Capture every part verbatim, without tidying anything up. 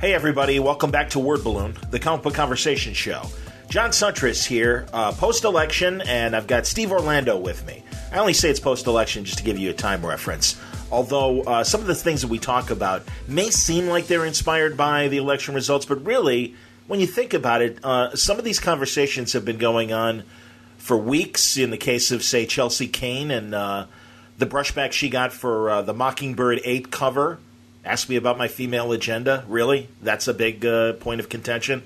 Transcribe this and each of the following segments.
Hey everybody, welcome back to Word Balloon, the comic book conversation show. John Suntress here, uh, post-election, and I've got Steve Orlando with me. I only say it's post-election just to give you a time reference, although uh, some of the things that we talk about may seem like they're inspired by the election results, but really, when you think about it, uh, some of these conversations have been going on for weeks, in the case of, say, Chelsea Kane and uh, the brushback she got for uh, the Mockingbird eight cover. Ask me about my female agenda. Really? That's a big uh, point of contention.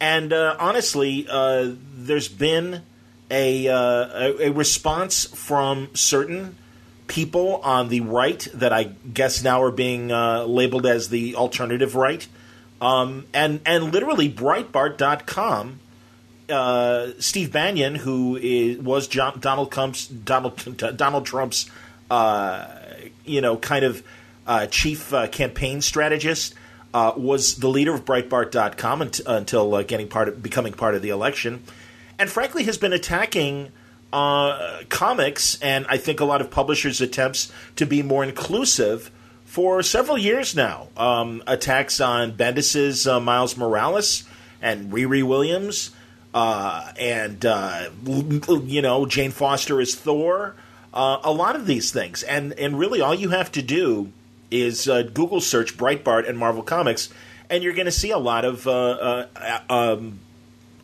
And uh, honestly, uh, there's been a, uh, a response from certain people on the right that I guess now are being uh, labeled as the alternative right. Um, and, and literally Breitbart dot com, uh, Steve Bannon, who is, was John, Donald, Trump's, Donald, Donald Trump's, uh, you know, kind of... Uh, chief uh, campaign strategist, uh, was the leader of Breitbart dot com unt- until uh, getting part of, becoming part of the election, and frankly has been attacking uh, comics and I think a lot of publishers' attempts to be more inclusive for several years now. Um, attacks on Bendis' uh, Miles Morales and Riri Williams uh, and, uh, you know, Jane Foster as Thor, uh, a lot of these things. And, and really all you have to do is uh, Google search Breitbart and Marvel Comics, and you're going to see a lot of uh, uh, um,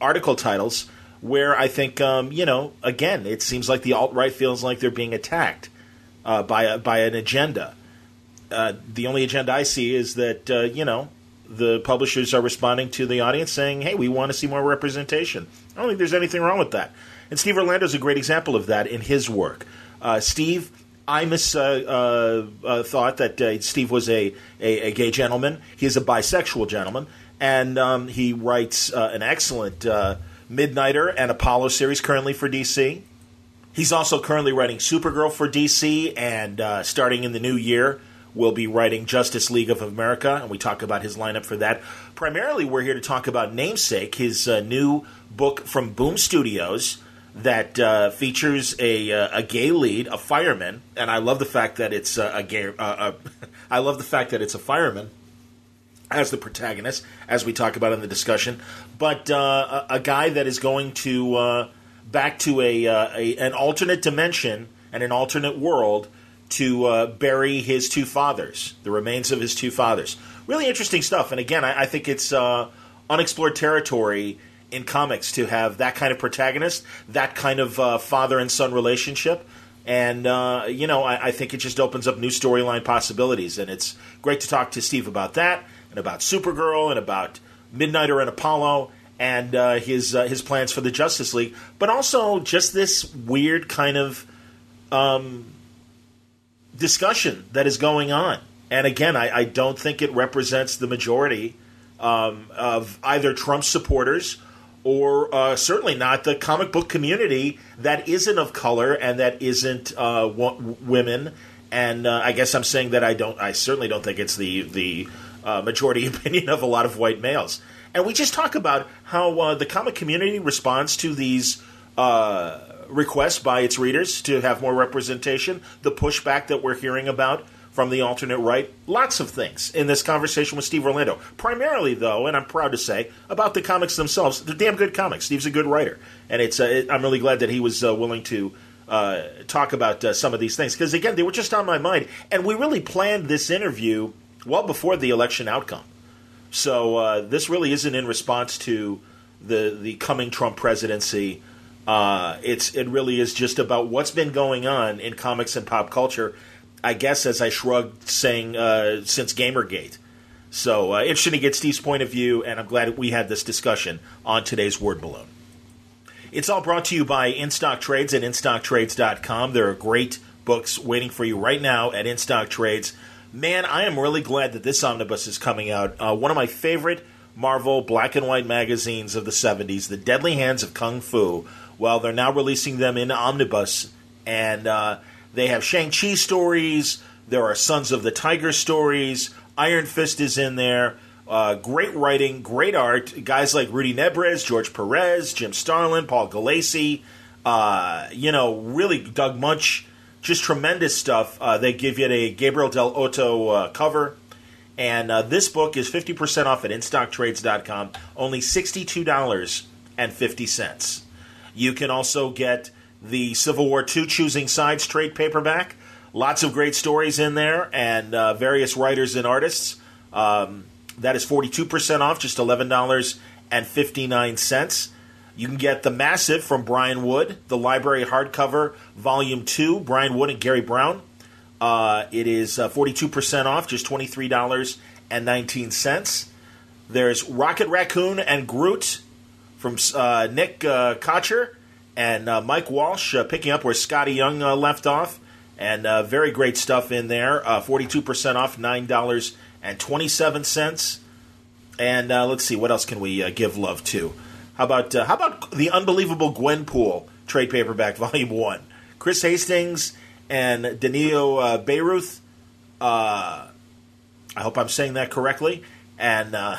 article titles where I think, um, you know, again, it seems like the alt-right feels like they're being attacked uh, by a, by an agenda. Uh, the only agenda I see is that, uh, you know, the publishers are responding to the audience saying, hey, we want to see more representation. I don't think there's anything wrong with that. And Steve Orlando's a great example of that in his work. Uh, Steve... I miss uh, uh, uh, thought that uh, Steve was a, a, a gay gentleman. He is a bisexual gentleman, and um, he writes uh, an excellent uh, Midnighter and Apollo series currently for D C. He's also currently writing Supergirl for D C, and uh, starting in the new year, we'll be writing Justice League of America, and we talk about his lineup for that. Primarily, we're here to talk about Namesake, his uh, new book from Boom Studios, that uh, features a uh, a gay lead, a fireman, and I love the fact that it's uh, a gay. Uh, a, I love the fact that it's a fireman as the protagonist, as we talk about in the discussion. But uh, a, a guy that is going to uh, back to a, uh, a an alternate dimension and an alternate world to uh, bury his two fathers, the remains of his two fathers. Really interesting stuff. And again, I, I think it's uh, unexplored territory in comics to have that kind of protagonist, that kind of uh, father and son relationship. And, uh, you know, I, I think it just opens up new storyline possibilities. And it's great to talk to Steve about that and about Supergirl and about Midnighter and Apollo and uh, his uh, his plans for the Justice League. But also just this weird kind of um, discussion that is going on. And again, I, I don't think it represents the majority um, of either Trump supporters or uh, certainly not the comic book community that isn't of color and that isn't uh, w- women. And uh, I guess I'm saying that I don't. I certainly don't think it's the the uh, majority opinion of a lot of white males. And we just talk about how uh, the comic community responds to these uh, requests by its readers to have more representation, the pushback that we're hearing about from the alternate right, lots of things in this conversation with Steve Orlando. Primarily, though, and I'm proud to say, about the comics themselves. They're damn good comics. Steve's a good writer. And it's uh, it, I'm really glad that he was uh, willing to uh, talk about uh, some of these things. Because, again, they were just on my mind. And we really planned this interview well before the election outcome. So uh, this really isn't in response to the, the coming Trump presidency. Uh, it's it really is just about what's been going on in comics and pop culture, I guess, as I shrugged, saying, uh, since Gamergate. So, uh, interesting to get Steve's point of view, and I'm glad we had this discussion on today's Word Balloon. It's all brought to you by InStockTrades at InStockTrades dot com. There are great books waiting for you right now at InStockTrades. Man, I am really glad that this omnibus is coming out. Uh, one of my favorite Marvel black and white magazines of the seventies, The Deadly Hands of Kung Fu. Well, they're now releasing them in omnibus, and... Uh, They have Shang-Chi stories. There are Sons of the Tiger stories. Iron Fist is in there. Uh, great writing, great art. Guys like Rudy Nebrez, George Perez, Jim Starlin, Paul Galassi. Uh, you know, really Doug Moench. Just tremendous stuff. Uh, they give you a Gabriel Del Otto uh, cover. And uh, this book is fifty percent off at in stock trades dot com, only sixty-two dollars and fifty cents. You can also get the Civil War two Choosing Sides trade paperback. Lots of great stories in there and uh, various writers and artists. Um, that is forty-two percent off, just eleven dollars and fifty-nine cents. You can get The Massive from Brian Wood, the Library Hardcover, Volume two, Brian Wood and Gary Brown. Uh, it is uh, forty-two percent off, just twenty-three dollars and nineteen cents. There's Rocket Raccoon and Groot from uh, Nick uh, Kocher and uh, Mike Walsh, uh, picking up where Scotty Young uh, left off. And uh, very great stuff in there, uh, forty-two percent off, nine dollars and twenty-seven cents. And uh, let's see, what else can we uh, give love to? How about uh, how about The Unbelievable Gwenpool, trade paperback, Volume one. Chris Hastings and Danilo uh, Beyrouth. Uh, I hope I'm saying that correctly. And uh,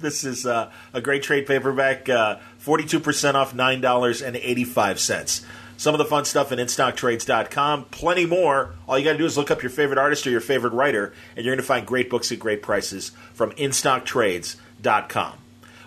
this is uh, a great trade paperback, uh, forty-two percent off, nine dollars and eighty-five cents. Some of the fun stuff at in stock trades dot com. Plenty more. All you got to do is look up your favorite artist or your favorite writer, and you're going to find great books at great prices from in stock trades dot com.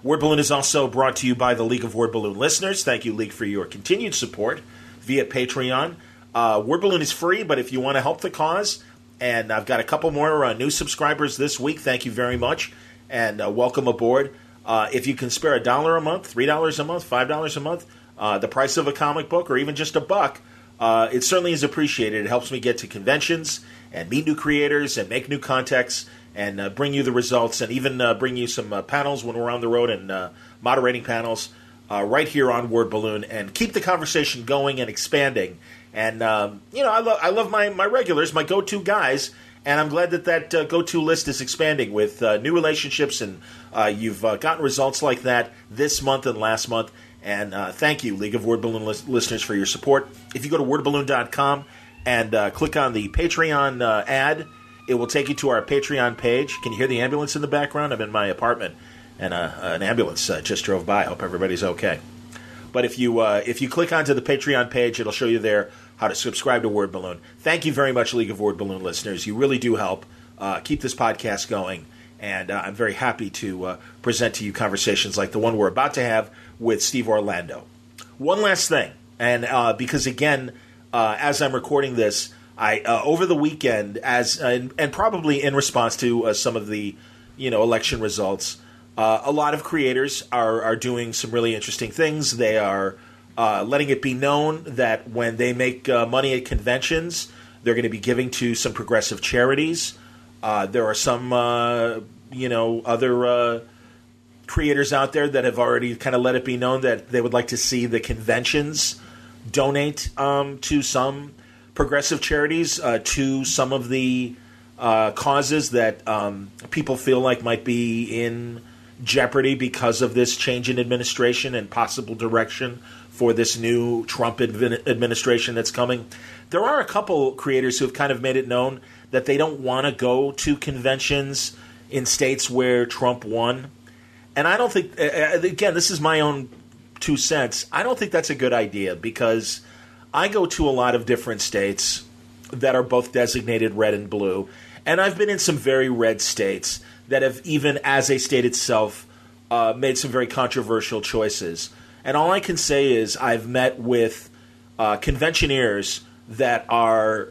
Word Balloon is also brought to you by the League of Word Balloon listeners. Thank you, League, for your continued support via Patreon. Uh, Word Balloon is free, but if you want to help the cause, and I've got a couple more uh, new subscribers this week, thank you very much, and uh, welcome aboard. Uh, if you can spare a dollar a month, three dollars a month, five dollars a month, uh, the price of a comic book, or even just a buck, uh, it certainly is appreciated. It helps me get to conventions and meet new creators and make new contacts and uh, bring you the results, and even uh, bring you some uh, panels when we're on the road, and uh, moderating panels uh, right here on Word Balloon, and keep the conversation going and expanding. And, um, you know, I, lo- I love my, my regulars, my go-to guys, and I'm glad that that uh, go-to list is expanding with uh, new relationships, and uh, you've uh, gotten results like that this month and last month. And uh, thank you, League of Word Balloon list- listeners, for your support. If you go to word balloon dot com and uh, click on the Patreon uh, ad, it will take you to our Patreon page. Can you hear the ambulance in the background? I'm in my apartment, and uh, an ambulance uh, just drove by. I hope everybody's okay. But if you uh, if you click onto the Patreon page, it'll show you there how to subscribe to Word Balloon. Thank you very much, League of Word Balloon listeners. You really do help uh, keep this podcast going, and uh, I'm very happy to uh, present to you conversations like the one we're about to have with Steve Orlando. One last thing, and uh, because, again, uh, as I'm recording this, I uh, over the weekend, as uh, and, and probably in response to uh, some of the, you know, election results, uh, a lot of creators are are doing some really interesting things. They are uh, letting it be known that when they make uh, money at conventions, they're going to be giving to some progressive charities. Uh, there are some, uh, you know, other uh, creators out there that have already kind of let it be known that they would like to see the conventions donate um, to some progressive charities, uh, to some of the uh, causes that um, people feel like might be in jeopardy because of this change in administration and possible direction for this new Trump adv- administration that's coming. There are a couple creators who have kind of made it known that they don't want to go to conventions in states where Trump won. And I don't think, uh, again, this is my own two cents, I don't think that's a good idea, because I go to a lot of different states that are both designated red and blue, and I've been in some very red states that have, even as a state itself, uh, made some very controversial choices. And all I can say is I've met with uh, conventioneers that are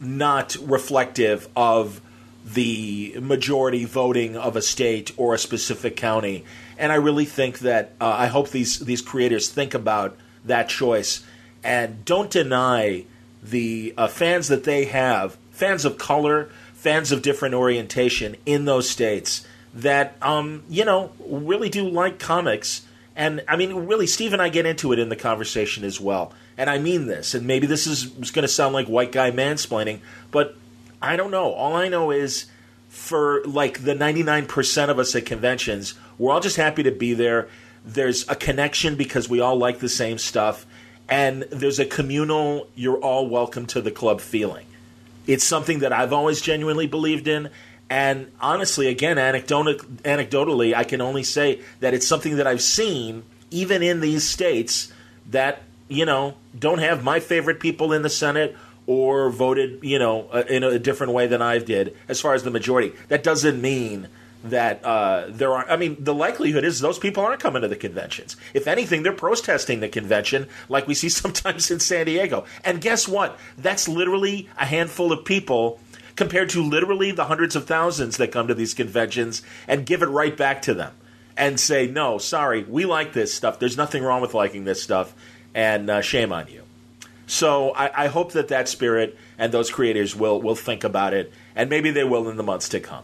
not reflective of the majority voting of a state or a specific county. And I really think that uh, I hope these, these creators think about that choice and don't deny the uh, fans that they have, fans of color, fans of different orientation in those states that, um, you know, really do like comics. And, I mean, really, Steve and I get into it in the conversation as well. And I mean this, and maybe this is, is going to sound like white guy mansplaining, but I don't know. All I know is for, like, the ninety-nine percent of us at conventions, we're all just happy to be there. There's a connection because we all like the same stuff. And there's a communal, you're all welcome to the club feeling. It's something that I've always genuinely believed in. And honestly, again, anecdot- anecdotally, I can only say that it's something that I've seen, even in these states that, you know, don't have my favorite people in the Senate or voted, you know, in a different way than I did as far as the majority. That doesn't mean that uh, there are – I mean, the likelihood is those people aren't coming to the conventions. If anything, they're protesting the convention like we see sometimes in San Diego. And guess what? That's literally a handful of people compared to literally the hundreds of thousands that come to these conventions and give it right back to them and say, no, sorry, we like this stuff. There's nothing wrong with liking this stuff, and uh, shame on you. So I, I hope that that spirit and those creators will, will think about it, and maybe they will in the months to come.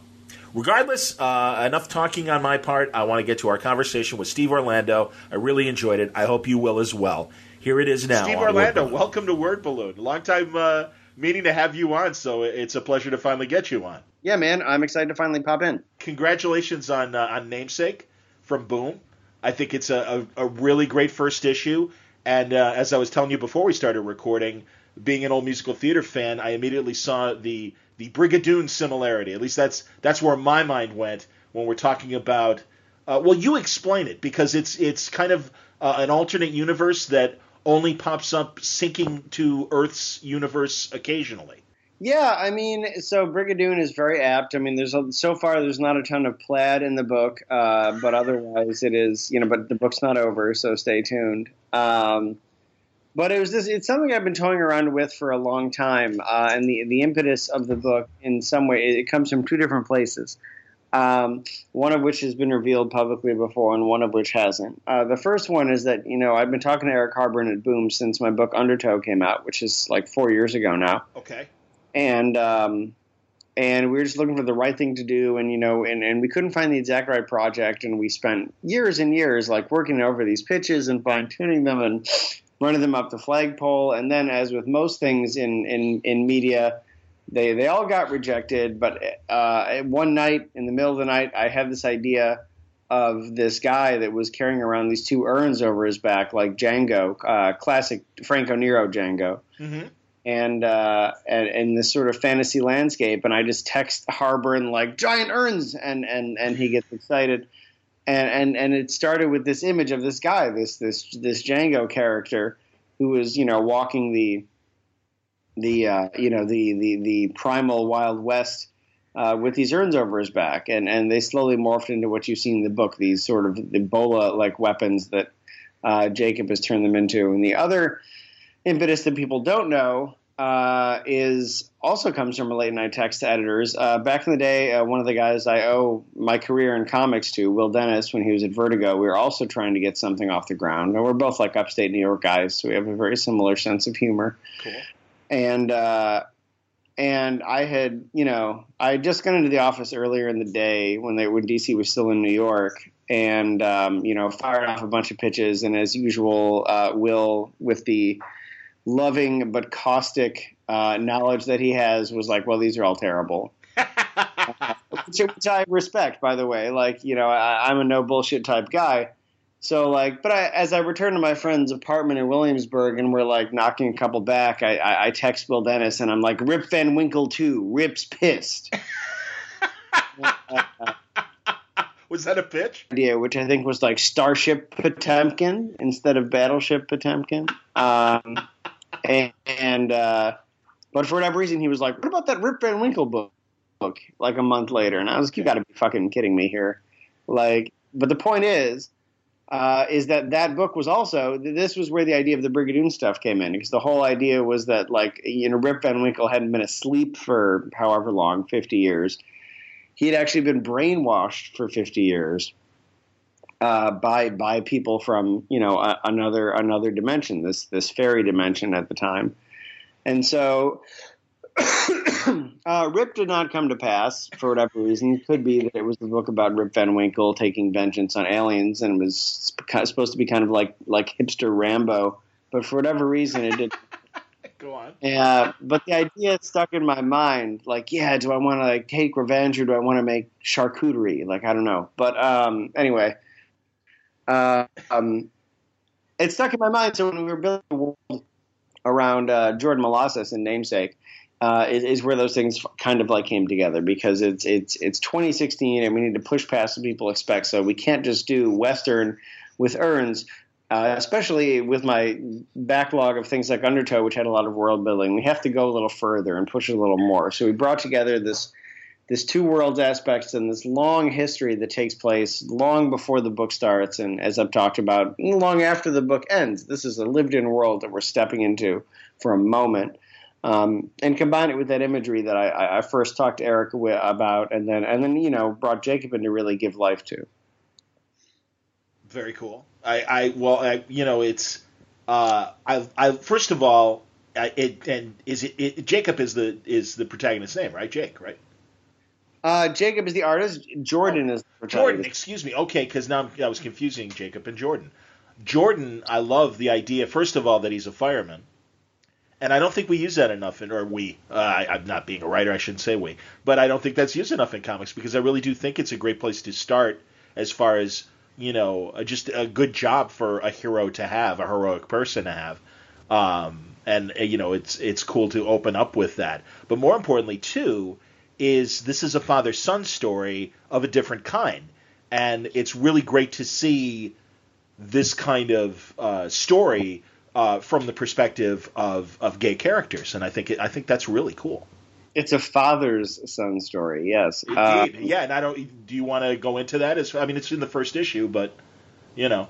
Regardless, uh, enough talking on my part. I want to get to our conversation with Steve Orlando. I really enjoyed it. I hope you will as well. Here it is now. Steve Orlando, welcome to Word Balloon. Long time uh, meaning to have you on, so it's a pleasure to finally get you on. Yeah, man. I'm excited to finally pop in. Congratulations on uh, on Namesake from Boom. I think it's a, a, a really great first issue. And uh, as I was telling you before we started recording, being an old musical theater fan, I immediately saw the the Brigadoon similarity. At least that's that's where my mind went when we're talking about. Uh, well, you explain it, because it's it's kind of uh, an alternate universe that only pops up sinking to Earth's universe occasionally. Yeah, I mean, so Brigadoon is very apt. I mean, there's a, so far there's not a ton of plaid in the book, uh, but otherwise it is, you know, but the book's not over, so stay tuned. Um, but it was this, it's something I've been toying around with for a long time, uh, and the, the impetus of the book in some way, it, it comes from two different places, um, one of which has been revealed publicly before and one of which hasn't. Uh, the first one is that, you know, I've been talking to Eric Harburn at Boom since my book Undertow came out, which is like four years ago now. Okay. And um, and we were just looking for the right thing to do, and you know, and, and we couldn't find the exact right project, and we spent years and years like working over these pitches and fine tuning them and running them up the flagpole, and then as with most things in in, in media, they they all got rejected. But uh, one night in the middle of the night, I had this idea of this guy that was carrying around these two urns over his back, like Django, uh, classic Franco Nero Django. Mm-hmm. And, uh, and and this sort of fantasy landscape, and I just text Harburn like giant urns, and, and, and he gets excited, and, and and it started with this image of this guy, this this this Django character, who was, you know, walking the the uh, you know the the the primal Wild West uh, with these urns over his back, and and they slowly morphed into what you see in the book, these sort of Ebola like weapons that uh, Jacob has turned them into, and the other impetus that people don't know uh, is also comes from a late night text to editors. Uh, back in the day, uh, one of the guys I owe my career in comics to, Will Dennis, when he was at Vertigo, we were also trying to get something off the ground. And we're both like upstate New York guys, so we have a very similar sense of humor. Cool. And uh, and I had, you know, I had just gone into the office earlier in the day when they when D C was still in New York. And um, you know, fired off a bunch of pitches, and as usual, uh, Will with the loving but caustic uh, knowledge that he has was like, well, these are all terrible. uh, which, which I respect, by the way. Like, you know, I, I'm a no bullshit type guy. So like, but I, as I returned to my friend's apartment in Williamsburg and we're like knocking a couple back, I, I, I text Will Dennis and I'm like, Rip Van Winkle two, Rip's pissed. Was that a pitch? Yeah, which I think was like Starship Potemkin instead of Battleship Potemkin. Um, And, and uh, but for whatever reason, he was like, what about that Rip Van Winkle book? book? Like a month later. And I was like, you got to be fucking kidding me here. Like, but the point is, uh, is that that book was also, this was where the idea of the Brigadoon stuff came in. Because the whole idea was that, like, you know, Rip Van Winkle hadn't been asleep for however long, fifty years. He had actually been brainwashed for fifty years. Uh, by by people from, you know, uh, another another dimension, this this fairy dimension at the time, and so uh, Rip did not come to pass for whatever reason. It could be that it was the book about Rip Van Winkle taking vengeance on aliens and was sp- supposed to be kind of like like hipster Rambo, but for whatever reason it didn't. Go on. Yeah, but the idea stuck in my mind. Like, yeah, do I want to like take revenge or do I want to make charcuterie? Like, I don't know. But um, anyway. Uh, um, it stuck in my mind. So when we were building the world around uh, Jordan Molossus in Namesake, uh, is, is where those things kind of like came together, because it's it's it's twenty sixteen and we need to push past what people expect. So we can't just do Western with urns. uh, especially with my backlog of things like Undertow, which had a lot of world building. We have to go a little further and push it a little more. So we brought together this this two worlds aspects and this long history that takes place long before the book starts, and as I've talked about, long after the book ends. This is a lived-in world that we're stepping into for a moment. Um, and combine it with that imagery that I, I first talked to Eric about, and then and then you know brought Jacob in to really give life to. Very cool. I, I well, I, you know, it's uh, I, I first of all, I, it, and is it, it Jacob is the is the protagonist's name, right? Jake, right? Uh, Jacob is the artist. Jordan oh, is the protagonist. Jordan. Excuse me. Okay, because now I'm, I was confusing Jacob and Jordan. Jordan, I love the idea. First of all, that he's a fireman. And I don't think we use that enough, in, or we. Uh, I, I'm not being a writer, I shouldn't say we. But I don't think that's used enough in comics, because I really do think it's a great place to start as far as, you know, just a good job for a hero to have, a heroic person to have. Um, and, you know, it's it's cool to open up with that. But more importantly, too, is this is a father-son story of a different kind. And it's really great to see this kind of uh, story Uh, from the perspective of, of gay characters, and I think it, I think that's really cool. It's a father's son story, yes. Uh, yeah, and I don't. Do you want to go into that? As I mean, it's in the first issue, but you know.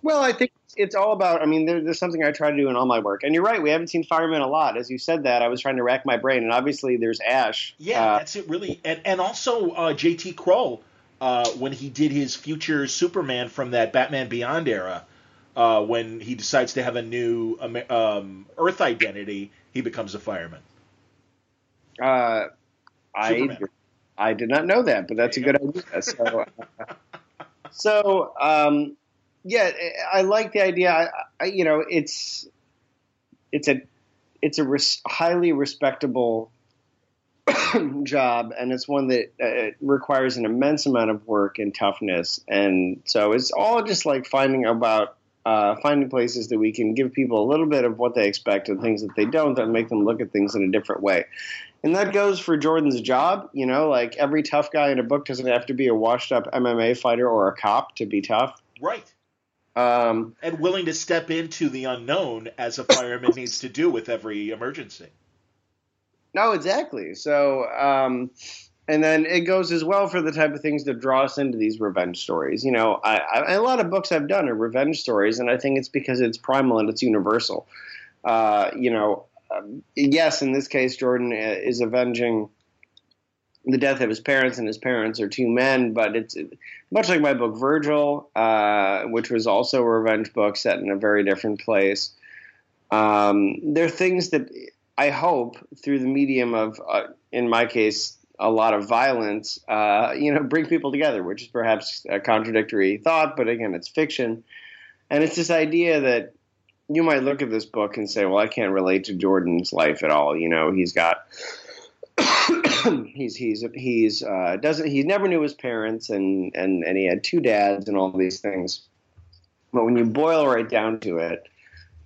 Well, I think it's all about. I mean, there, there's something I try to do in all my work, and you're right. We haven't seen firemen a lot, as you said that. I was trying to rack my brain, and obviously, there's Ash. Yeah, uh, that's it, really, and and also uh, J T Kroll uh, when he did his future Superman from that Batman Beyond era. Uh, when he decides to have a new um, Earth identity, he becomes a fireman. Uh, I, I did not know that, but that's a good idea. So, uh, so um, yeah, I like the idea. I, I, you know, it's it's a it's a res- highly respectable job, and it's one that uh, requires an immense amount of work and toughness. And so it's all just like finding about. Uh, finding places that we can give people a little bit of what they expect and things that they don't, that make them look at things in a different way. And that goes for Jordan's job. You know, like every tough guy in a book doesn't have to be a washed up M M A fighter or a cop to be tough. Right. Um, and willing to step into the unknown as a fireman needs to do with every emergency. No, exactly. So, um, and then it goes as well for the type of things that draw us into these revenge stories. You know, I, I, a lot of books I've done are revenge stories, and I think it's because it's primal and it's universal. Uh, you know, um, yes, in this case, Jordan is avenging the death of his parents, and his parents are two men, but it's much like my book Virgil, uh, which was also a revenge book set in a very different place. Um, there are things that I hope through the medium of, uh, in my case, a lot of violence, uh, you know, bring people together, which is perhaps a contradictory thought, but again, it's fiction. And it's this idea that you might look at this book and say, well, I can't relate to Jordan's life at all. You know, he's got, he's, he's, he's, uh, doesn't, he never knew his parents and, and, and he had two dads and all these things. But when you boil right down to it,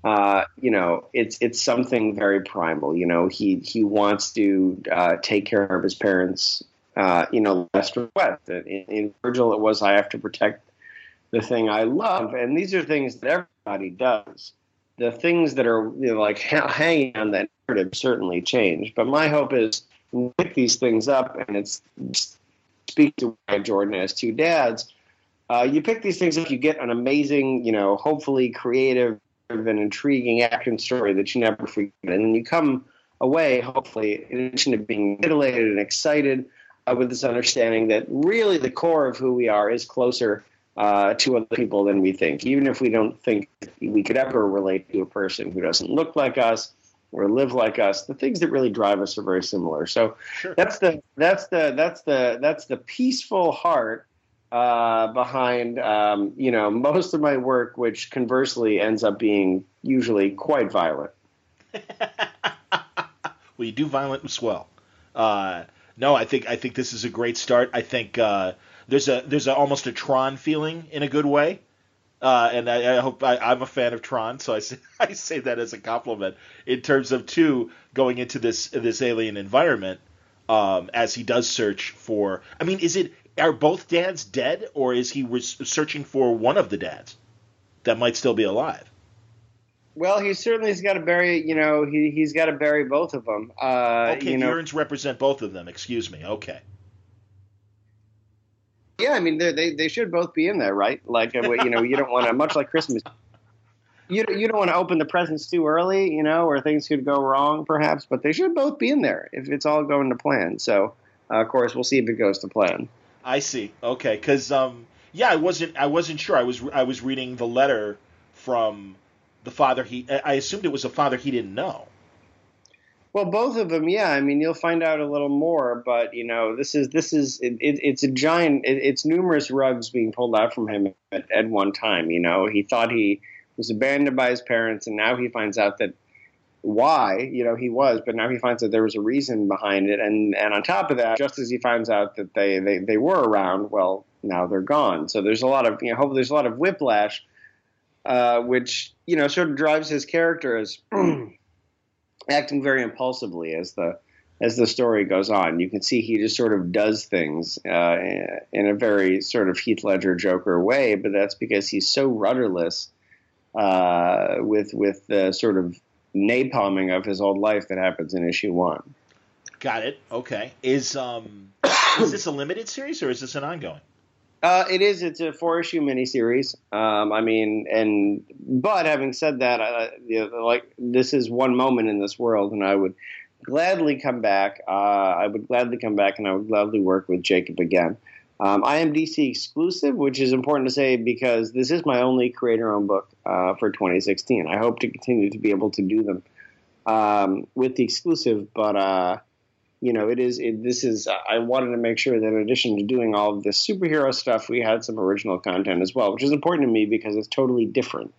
Uh, you know, it's it's something very primal. You know, he he wants to uh, take care of his parents. Uh, you know, lest regret. In, in Virgil, it was I have to protect the thing I love, and these are things that everybody does. The things that are you know, like ha- hanging on that narrative certainly change. But my hope is we pick these things up, and it's speak to why Jordan has two dads. Uh, you pick these things up, you get an amazing, you know, hopefully creative. Of an intriguing action story that you never forget, and then you come away, hopefully, in addition to being titillated and excited, uh, with this understanding that really the core of who we are is closer uh, to other people than we think, even if we don't think we could ever relate to a person who doesn't look like us or live like us. The things that really drive us are very similar. So sure. that's the that's the that's the that's the peaceful heart. Uh, behind, um, you know, most of my work, which conversely ends up being usually quite violent. Well, you do violent as well. Uh, no, I think I think this is a great start. I think uh, there's a there's a, almost a Tron feeling in a good way, uh, and I, I hope I, I'm a fan of Tron, so I say, I say that as a compliment in terms of too going into this this alien environment um, as he does search for. I mean, is it? Are both dads dead, or is he re- searching for one of the dads? that might still be alive. Well, he certainly has got to bury, you know, he, he's got to bury both of them. Uh, okay, you know, the urns represent both of them. Excuse me. Okay. Yeah, I mean, they they should both be in there, right? Like, you know, you don't want to, much like Christmas, you you don't want to open the presents too early, you know, or things could go wrong, perhaps. But they should both be in there if it's all going to plan. So, uh, of course, we'll see if it goes to plan. I see. Okay, because um, yeah, I wasn't I wasn't sure. I was I was reading the letter from. The father he – I assumed it was a father he didn't know. Well, both of them, yeah. I mean, you'll find out a little more, but, you know, this is – this is it, it, it's a giant it, – it's numerous rugs being pulled out from him at, at one time, you know. He thought he was abandoned by his parents, and now he finds out that why, you know, he was, but now he finds that there was a reason behind it. And, and on top of that, just as he finds out that they, they, they were around, well, now they're gone. So there's a lot of – you know, hopefully there's a lot of whiplash. Uh, which, you know, sort of drives his character as acting very impulsively as the as the story goes on. You can see he just sort of does things uh, in a very sort of Heath Ledger Joker way, but that's because he's so rudderless uh, with with the sort of napalming of his old life that happens in issue one. Got it. Okay. Is um is this a limited series or is this an ongoing? Uh, it is. It's a four-issue miniseries. Um, I mean, and but having said that, uh, you know, like this is one moment in this world, and I would gladly come back. Uh, I would gladly come back, and I would gladly work with Jacob again. Um, I am D C exclusive, which is important to say because this is my only creator-owned book uh, for twenty sixteen. I hope to continue to be able to do them um, with the exclusive, but. Uh, You know, it is. It, this is. I wanted to make sure that in addition to doing all of this superhero stuff, we had some original content as well, which is important to me because it's totally different.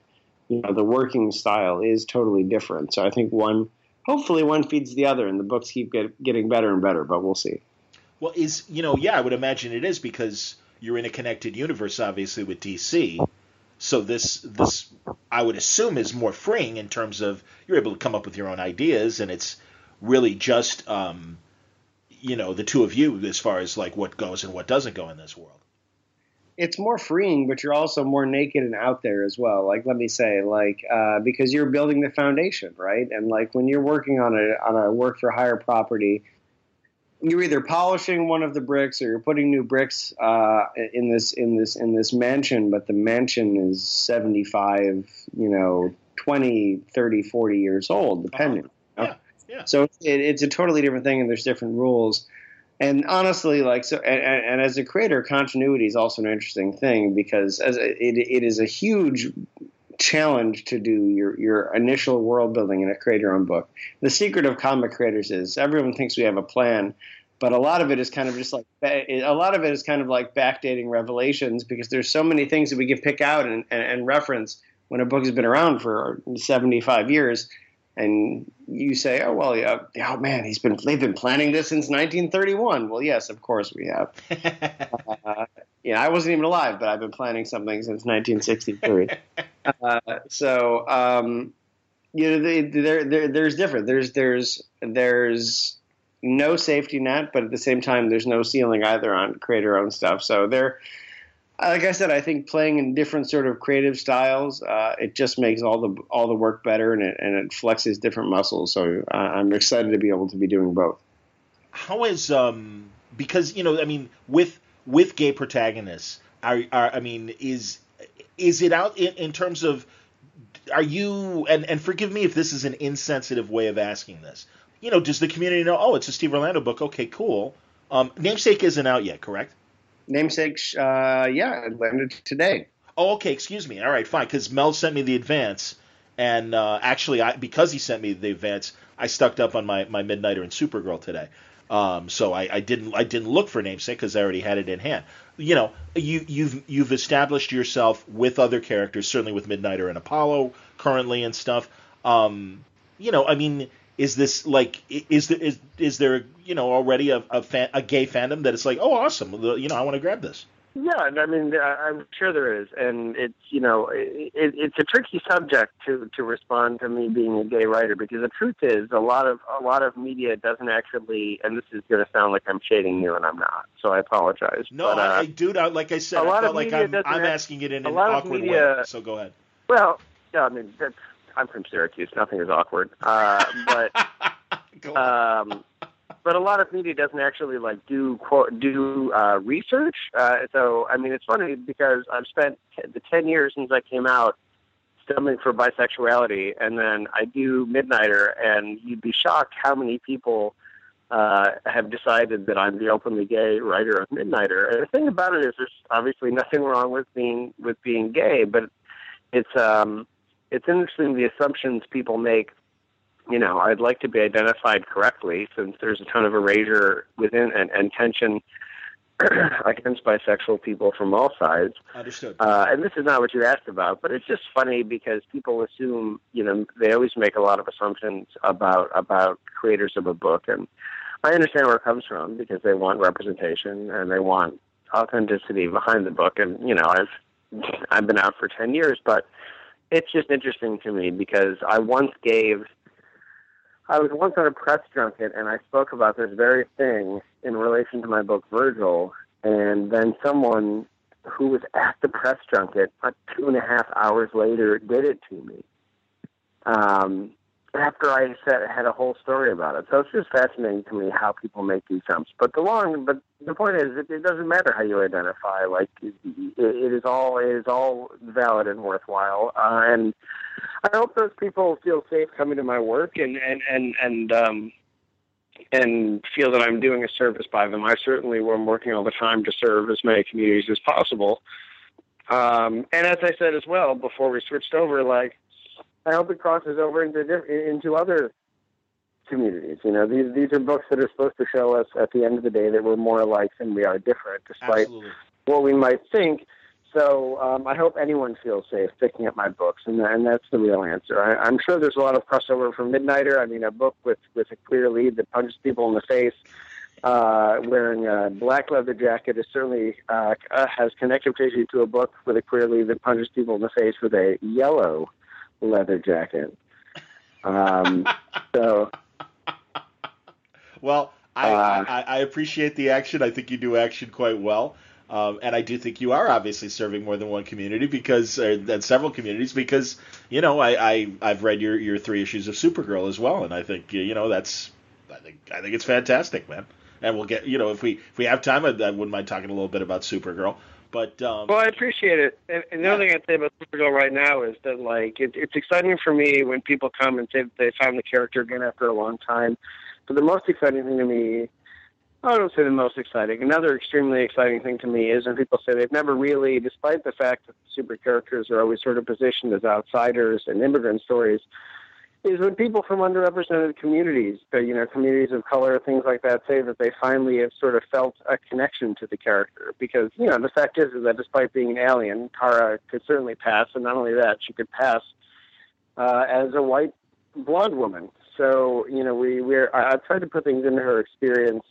You know, the working style is totally different. So I think one, hopefully, one feeds the other, and the books keep get, getting better and better. But we'll see. Well, is you know, yeah, I would imagine it is because you're in a connected universe, obviously, with D C. So this this I would assume is more freeing in terms of you're able to come up with your own ideas, and it's really just. Um, you know, the two of you as far as like what goes and what doesn't go in this world. It's more freeing, but you're also more naked and out there as well. Like, let me say, like, uh, because you're building the foundation, right? And like when you're working on a on a work for hire property, you're either polishing one of the bricks or you're putting new bricks uh, in this in this in this mansion, but the mansion is seventy-five, you know, twenty, thirty, forty years old, depending. Uh-huh. Yeah. Yeah. So it, it's a totally different thing, and there's different rules. And honestly, like so, and, and as a creator, continuity is also an interesting thing because as a, it, it is a huge challenge to do your, your initial world building in a creator-owned book. The secret of comic creators is everyone thinks we have a plan, but a lot of it is kind of just like a lot of it is kind of like backdating Revelations because there's so many things that we can pick out and, and, and reference when a book has been around for seventy-five years. And you say, oh, well, yeah, oh, man, he's been, they've been planning this since nineteen thirty-one. Well, yes, of course we have. uh, yeah, I wasn't even alive, but I've been planning something since nineteen sixty-three. uh, so, um, you know, they, they're, they're, there's different. There's there's there's no safety net, but at the same time, there's no ceiling either on creator-owned stuff. So they're. Like I said, I think playing in different sort of creative styles, uh, it just makes all the all the work better, and it and it flexes different muscles. So uh, I'm excited to be able to be doing both. How is um because you know I mean with with gay protagonists, are, are I mean is is it out in, in terms of are you and and forgive me if this is an insensitive way of asking this. You know, does the community know? Oh, it's a Steve Orlando book. Okay, cool. Um, Namesake isn't out yet, correct? Namesake, uh, yeah, it landed today. Oh, okay, excuse me. All right, fine, because Mel sent me the advance, and uh, actually, I, because he sent me the advance, I stuck up on my, my Midnighter and Supergirl today. Um, so I, I didn't I didn't look for Namesake because I already had it in hand. You know, you you've you've established yourself with other characters, certainly with Midnighter and Apollo currently and stuff. Um, you know, I mean. Is this like is there is is there you know already a a, fan, a gay fandom that it's like oh awesome you know I want to grab this? Yeah, and I mean I'm sure there is, and it's you know it, it's a tricky subject to to respond to me being a gay writer because the truth is a lot of a lot of media doesn't actually, and this is going to sound like I'm shading you, and I'm not, so I apologize. No, but, uh, I, I do. Like I said, a lot I felt of media like I'm, I'm asking it in an awkward media, way. So go ahead. Well, yeah, I mean, that's, I'm from Syracuse. Nothing is awkward. Uh, but um, but a lot of media doesn't actually like do quote, do uh, research. Uh, so I mean, it's funny because I've spent t- the ten years since I came out stumbling for bisexuality, and then I do Midnighter, and you'd be shocked how many people uh, have decided that I'm the openly gay writer of Midnighter. And the thing about it is, there's obviously nothing wrong with being with being gay, but it's um, it's interesting the assumptions people make. You know, I'd like to be identified correctly, since there's a ton of erasure within and, and tension against bisexual people from all sides. Understood. Uh, and this is not what you asked about, but it's just funny because people assume, you know, they always make a lot of assumptions about about creators of a book, and I understand where it comes from because they want representation and they want authenticity behind the book. And you know, I've I've been out for ten years, but it's just interesting to me because I once gave. I was once on a press junket, and I spoke about this very thing in relation to my book, Virgil, and then someone who was at the press junket about two and a half hours later did it to me um, after I said, had a whole story about it. So it's just fascinating to me how people make these jumps. But the long, but the point is, it, it doesn't matter how you identify. Like it, it is all it is all valid and worthwhile, uh, and. I hope those people feel safe coming to my work and, and, and, and, um, and feel that I'm doing a service by them. I certainly am working all the time to serve as many communities as possible. Um, and as I said as well, before we switched over, like, I hope it crosses over into, into other communities. You know, these, these are books that are supposed to show us at the end of the day that we're more alike than we are different, despite Absolutely. What we might think. So um, I hope anyone feels safe picking up my books, and, and that's the real answer. I, I'm sure there's a lot of crossover from Midnighter. I mean, a book with, with a clear lead that punches people in the face, uh, wearing a black leather jacket is certainly uh, has connective tissue to a book with a clear lead that punches people in the face with a yellow leather jacket. Um, so, well, I, uh, I, I appreciate the action. I think you do action quite well. Um, and I do think you are obviously serving more than one community because, and several communities, because, you know, I, I, I've read your, your three issues of Supergirl as well. And I think, you know, that's, I think, I think it's fantastic, man. And we'll get, you know, if we, if we have time, I, I wouldn't mind talking a little bit about Supergirl, but, um. Well, I appreciate it. And, and the other yeah. thing I'd say about Supergirl right now is that, like, it, it's exciting for me when people come and say that they found the character again after a long time. But the most exciting thing to me I don't say the most exciting. Another extremely exciting thing to me is when people say they've never really, despite the fact that super characters are always sort of positioned as outsiders and immigrant stories, is when people from underrepresented communities, you know, communities of color, things like that, say that they finally have sort of felt a connection to the character. Because, you know, the fact is, is that despite being an alien, Kara could certainly pass, and not only that, she could pass uh, as a white blonde woman. So, you know, we we're I've tried to put things into her experience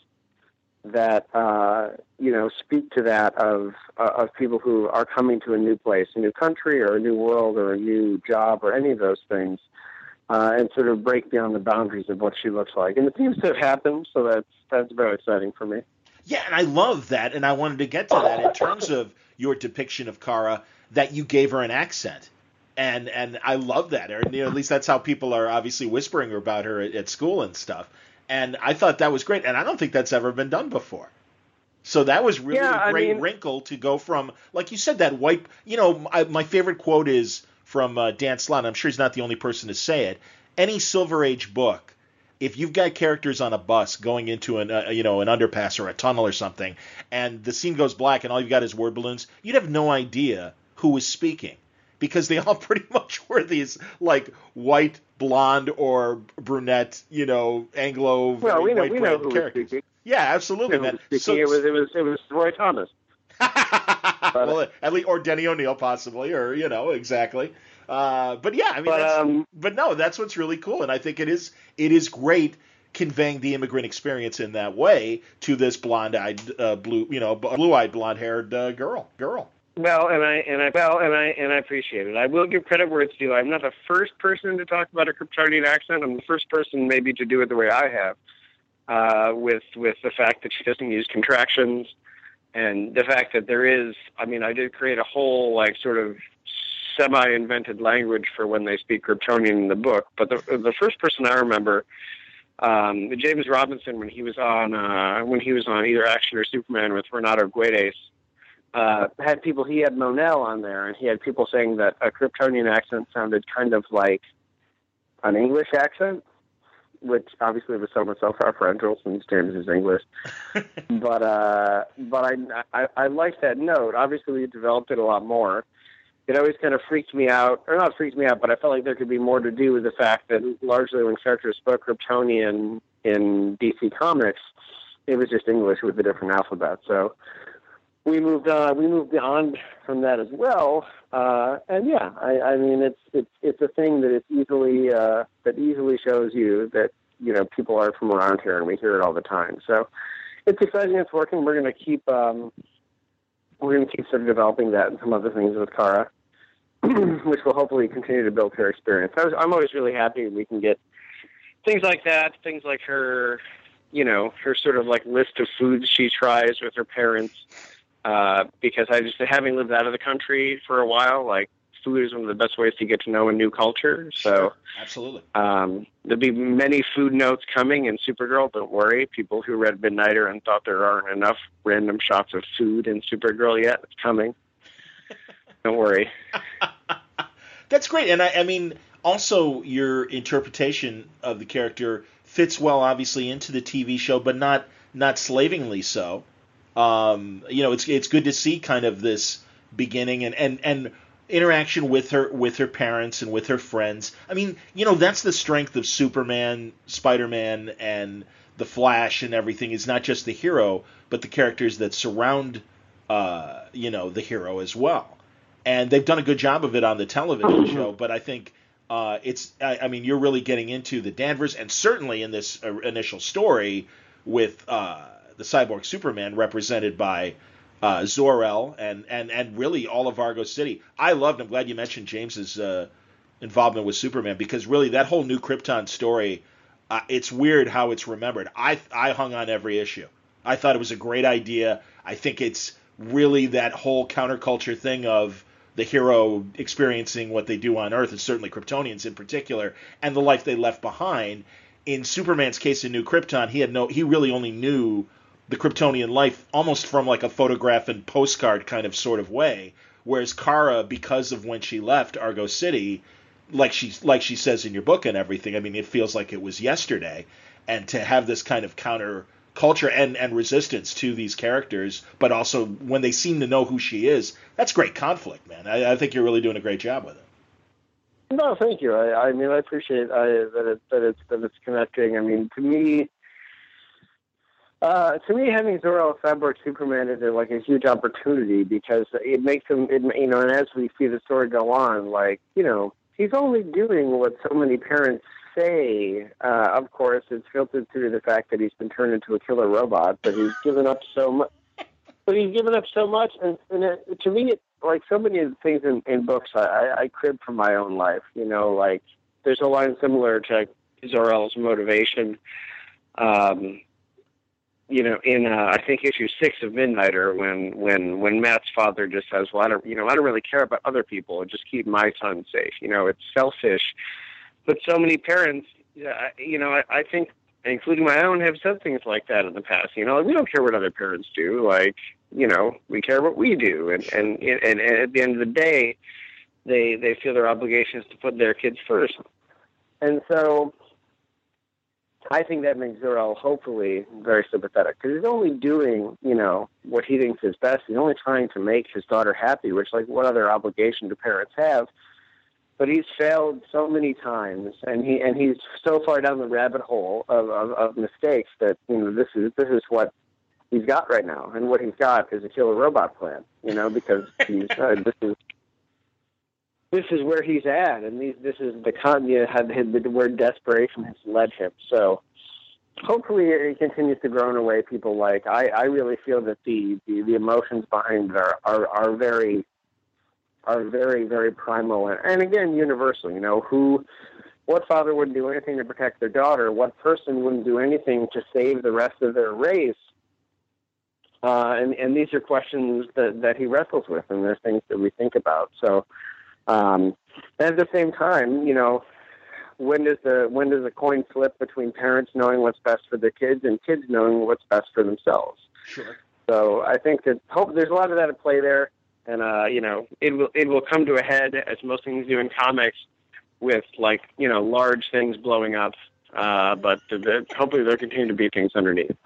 that, uh, you know, speak to that of uh, of people who are coming to a new place, a new country or a new world or a new job or any of those things, uh, and sort of break down the boundaries of what she looks like. And it seems to have happened, so that's, that's very exciting for me. Yeah, and I love that, and I wanted to get to that in terms of your depiction of Kara, that you gave her an accent. And and I love that, or you know, at least that's how people are obviously whispering about her at, at school and stuff. And I thought that was great, and I don't think that's ever been done before. So that was really yeah, a great I mean, wrinkle to go from, like you said, that white – you know, my, my favorite quote is from uh, Dan Slott, I'm sure he's not the only person to say it. Any Silver Age book, if you've got characters on a bus going into an uh, you know an underpass or a tunnel or something, and the scene goes black and all you've got is word balloons, you'd have no idea who was speaking. Because they all pretty much were these, like, white, blonde, or brunette, you know, Anglo, well, we know, white, we know who characters. Was speaking. Yeah, absolutely, man. So, it was it was it was Roy Thomas. Well, at least or Denny O'Neil possibly, or you know, exactly. Uh, but yeah, I mean, but, that's, um, but no, that's what's really cool, and I think it is it is great conveying the immigrant experience in that way to this blonde-eyed, uh, blue, you know, blue-eyed, blonde-haired uh, girl, girl. Well, and I and I well and I and I appreciate it. I will give credit where it's due. I'm not the first person to talk about a Kryptonian accent. I'm the first person maybe to do it the way I have, uh, with with the fact that she doesn't use contractions, and the fact that there is. I mean, I did create a whole like sort of semi-invented language for when they speak Kryptonian in the book. But the the first person I remember, um, James Robinson, when he was on uh, when he was on either Action or Superman with Renato Guedes, uh, had people. He had Monell on there, and he had people saying that a Kryptonian accent sounded kind of like an English accent, which obviously was so much self-referential since James is English. but uh, but I, I, I liked that note. Obviously, we developed it a lot more. It always kind of freaked me out, or not freaked me out, but I felt like there could be more to do with the fact that largely when characters spoke Kryptonian in D C Comics, it was just English with a different alphabet. So we moved on. We moved beyond from that as well. Uh, and yeah, I, I mean, it's it's it's a thing that it's easily uh, that easily shows you that you know people are from around here, and we hear it all the time. So it's exciting. It's working. We're going to keep um, we're going to keep sort of developing that and some other things with Kara, which will hopefully continue to build her experience. I was, I'm always really happy we can get things like that, things like her, you know, her sort of like list of foods she tries with her parents, uh, because I just, having lived out of the country for a while, like food is one of the best ways to get to know a new culture. So sure, absolutely. Um, there'll be many food notes coming in Supergirl. Don't worry. People who read Midnighter and thought there aren't enough random shots of food in Supergirl yet, it's coming. Don't worry. That's great. And I, I mean, also your interpretation of the character fits well, obviously, into the T V show, but not not slavingly so. Um, you know, it's it's good to see kind of this beginning and, and, and interaction with her with her parents and with her friends. I mean, you know, that's the strength of Superman, Spider-Man, and the Flash and everything. It's not just the hero, but the characters that surround, uh, you know, the hero as well. And they've done a good job of it on the television show, but I think uh, it's, I, I mean, you're really getting into the Danvers, and certainly in this uh, initial story with uh, the cyborg Superman represented by uh, Zor-El and, and, and really all of Argo City. I loved, I'm glad you mentioned James's uh, involvement with Superman, because really that whole New Krypton story, uh, it's weird how it's remembered. I I hung on every issue. I thought it was a great idea. I think it's really that whole counterculture thing of the hero experiencing what they do on Earth, and certainly Kryptonians in particular, and the life they left behind. In Superman's case in New Krypton, he had no, he really only knew the Kryptonian life almost from like a photograph and postcard kind of sort of way. Whereas Kara, because of when she left Argo City, like she, like she says in your book and everything, I mean, it feels like it was yesterday. And to have this kind of counter culture and, and resistance to these characters, but also when they seem to know who she is, that's great conflict, man. I, I think you're really doing a great job with it. No, thank you. I, I mean, I appreciate I, that, it, that, it's, that it's connecting. I mean, to me, uh, to me, having Zor-El Cyborg Superman is a, like a huge opportunity, because it makes him, it, you know, and as we see the story go on, like, you know, he's only doing what so many parents say. Uh, of course, it's filtered through the fact that he's been turned into a killer robot, but he's given up so much. But he's given up so much, and, and it, to me, it, like so many of the things in, in books, I, I crib from my own life. You know, like there's a line similar to Zor-El's motivation. Um, you know, in uh, I think issue six of Midnighter, when when when Matt's father just says, "Well, I don't, you know, I don't really care about other people. Just keep my son safe." You know, it's selfish. But so many parents, you know, I, I think, including my own, have said things like that in the past. You know, like, we don't care what other parents do. Like, you know, we care what we do. And and, and, and at the end of the day, they, they feel their obligations to put their kids first. And so I think that makes Zor-El hopefully very sympathetic, because he's only doing, you know, what he thinks is best. He's only trying to make his daughter happy, which, like, what other obligation do parents have? But he's failed so many times, and he and he's so far down the rabbit hole of, of, of mistakes that, you know, this is this is what he's got right now, and what he's got is a killer robot plan, you know, because he's uh, this is this is where he's at, and these this is the con you had the word desperation has led him. So hopefully it continues to grow in a way people like. I, I really feel that the, the, the emotions behind it are, are, are very. are very, very primal and, and, again, universal. You know, who, what father wouldn't do anything to protect their daughter? What person wouldn't do anything to save the rest of their race? Uh, and, and these are questions that, that he wrestles with, and they're things that we think about. So Um, and at the same time, you know, when does the when does the coin flip between parents knowing what's best for their kids and kids knowing what's best for themselves? Sure. So I think that hope there's a lot of that at play there, and uh, you know, it will it will come to a head as most things do in comics, with like you know large things blowing up. Uh, but the, hopefully there continue to be things underneath.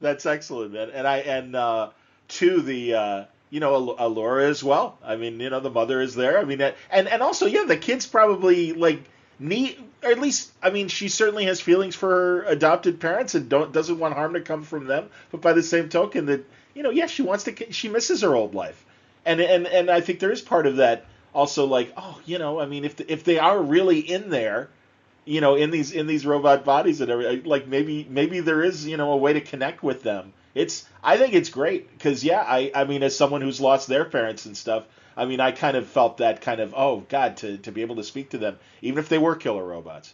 That's excellent, man. And I and uh, to the. Uh... You know, Allura as well. I mean, you know, the mother is there. I mean, that, and, and also, yeah, the kid's probably, like, need, or at least, I mean, she certainly has feelings for her adopted parents and don't doesn't want harm to come from them. But by the same token, that, you know, yeah, she wants to, she misses her old life. And and, and I think there is part of that also, like, oh, you know, I mean, if the, if they are really in there, you know, in these in these robot bodies and everything, like, maybe maybe there is, you know, a way to connect with them. It's. I think it's great because, yeah, I, I mean, as someone who's lost their parents and stuff, I mean, I kind of felt that kind of, oh, God, to, to be able to speak to them, even if they were killer robots,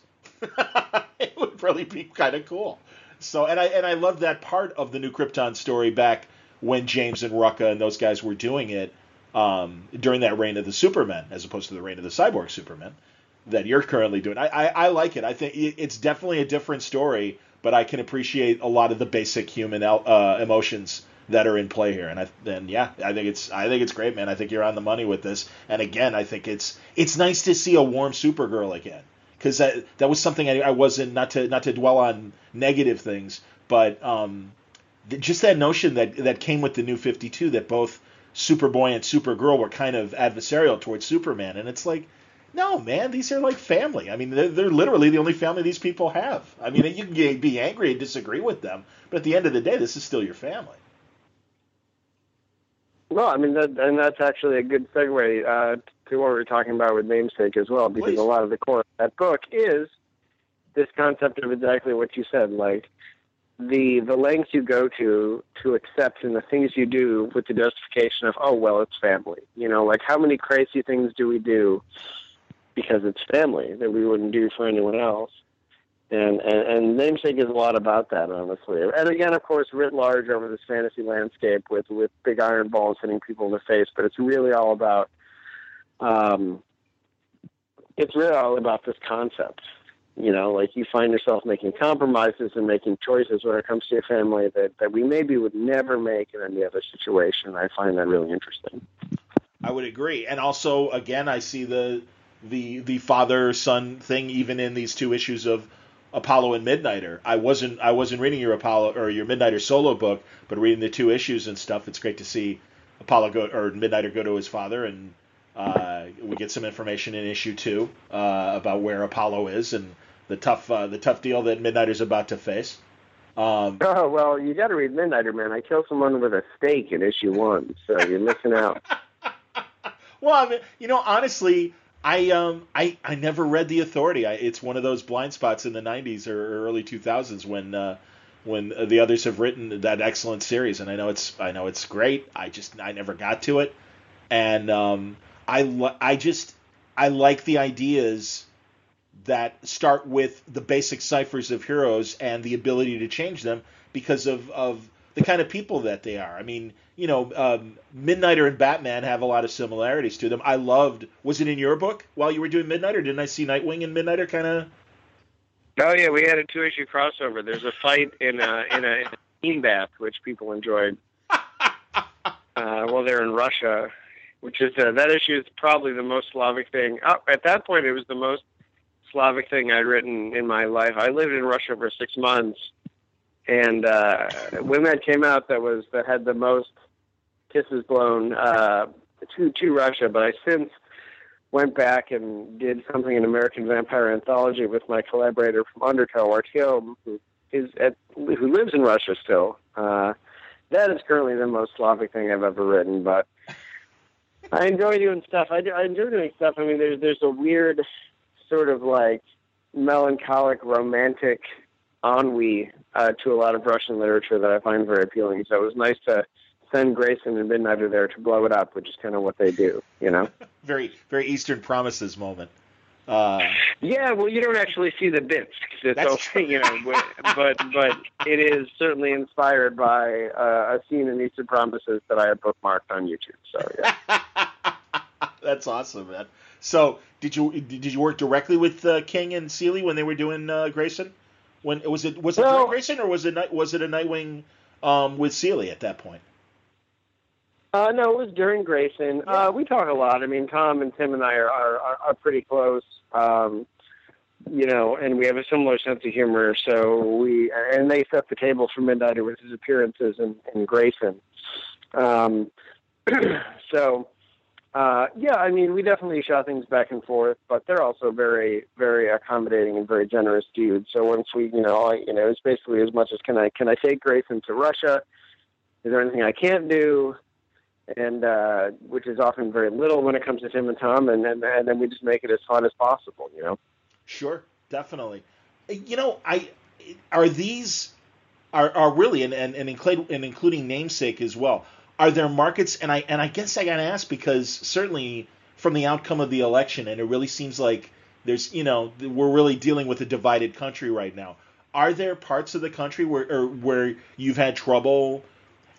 it would really be kind of cool. So, and I and I love that part of the New Krypton story back when James and Rucka and those guys were doing it um, during that reign of the Supermen, as opposed to the reign of the Cyborg Supermen that you're currently doing. I, I, I like it. I think it's definitely a different story, but I can appreciate a lot of the basic human uh, emotions that are in play here. And I, and yeah, I think it's, I think it's great, man. I think you're on the money with this. And again, I think it's, it's nice to see a warm Supergirl again. Cause that, that was something I, I wasn't not to, not to dwell on negative things, but um, th- just that notion that, that came with the New fifty-two, that both Superboy and Supergirl were kind of adversarial towards Superman. And it's like, no, man, these are like family. I mean, they're, they're literally the only family these people have. I mean, you can be angry and disagree with them, but at the end of the day, this is still your family. Well, I mean, that, and that's actually a good segue uh, to what we were talking about with Namesake as well, because Please. A lot of the core of that book is this concept of exactly what you said, like the the lengths you go to to accept and the things you do with the justification of, oh, well, it's family. You know, like how many crazy things do we do because it's family that we wouldn't do for anyone else. And, and and Namesake is a lot about that, honestly. And again, of course, writ large over this fantasy landscape with, with big iron balls hitting people in the face, but it's really all about, um, it's really all about this concept. You know, like you find yourself making compromises and making choices when it comes to your family that, that we maybe would never make in any other situation. I find that really interesting. I would agree. And also, again, I see the, the the father-son thing even in these two issues of Apollo and Midnighter. I wasn't I wasn't reading your Apollo or your Midnighter solo book, but reading the two issues and stuff, it's great to see Apollo go or Midnighter go to his father, and uh, we get some information in issue two uh, about where Apollo is and the tough uh, the tough deal that Midnighter's about to face. Um, oh well, you got to read Midnighter, man. I killed someone with a stake in issue one, so you're missing out. Well, I mean, you know, honestly. I um I, I never read The Authority. I, it's one of those blind spots in the nineties or early two thousands when uh, when the others have written that excellent series, and I know it's I know it's great. I just I never got to it, and um I li- I just I like the ideas that start with the basic ciphers of heroes and the ability to change them because of of the kind of people that they are. I mean, you know, um, Midnighter and Batman have a lot of similarities to them. I loved, was it in your book while you were doing Midnighter? Didn't I see Nightwing and Midnighter kind of? Oh, yeah, we had a two-issue crossover. There's a fight in a, in a, in a steam bath, which people enjoyed uh, while they're in Russia, which is, uh, that issue is probably the most Slavic thing. Oh, at that point, it was the most Slavic thing I'd written in my life. I lived in Russia for six months. And uh, when that came out, that was that had the most kisses blown uh, to to Russia. But I since went back and did something in American Vampire Anthology with my collaborator from Undertow, Art Hill, who is at, who lives in Russia still. Uh, that is currently the most Slavic thing I've ever written. But I enjoy doing stuff. I, do, I enjoy doing stuff. I mean, there's there's a weird sort of like melancholic, romantic ennui uh, to a lot of Russian literature that I find very appealing. So it was nice to send Grayson and Midnighter there to blow it up, which is kind of what they do, you know? Very, very Eastern Promises moment. Uh, yeah, well, you don't actually see the bits, because it's all, you know, but but it is certainly inspired by uh, a scene in Eastern Promises that I have bookmarked on YouTube. So yeah. That's awesome, man. So did you did you work directly with uh, King and Seeley when they were doing uh, Grayson? When was it was it well, Grayson or was it was it a Nightwing um, with Seeley at that point? Uh, no, it was during Grayson. Uh, we talk a lot. I mean, Tom and Tim and I are are, are pretty close, um, you know, and we have a similar sense of humor. So we and they set the table for Midnighter with his appearances in, in Grayson. Um, so, uh, yeah, I mean, we definitely shot things back and forth, but they're also very, very accommodating and very generous dudes. So once we, you know, I, you know, it's basically as much as can I can I take Grayson to Russia? Is there anything I can't do? And uh, which is often very little when it comes to Tim and Tom, and, and and then we just make it as fun as possible, you know. Sure, definitely. You know, I are these are are really and and and, include, and including Namesake as well. Are there markets? And I and I guess I got to ask because certainly from the outcome of the election, and it really seems like there's you know we're really dealing with a divided country right now. Are there parts of the country where or where you've had trouble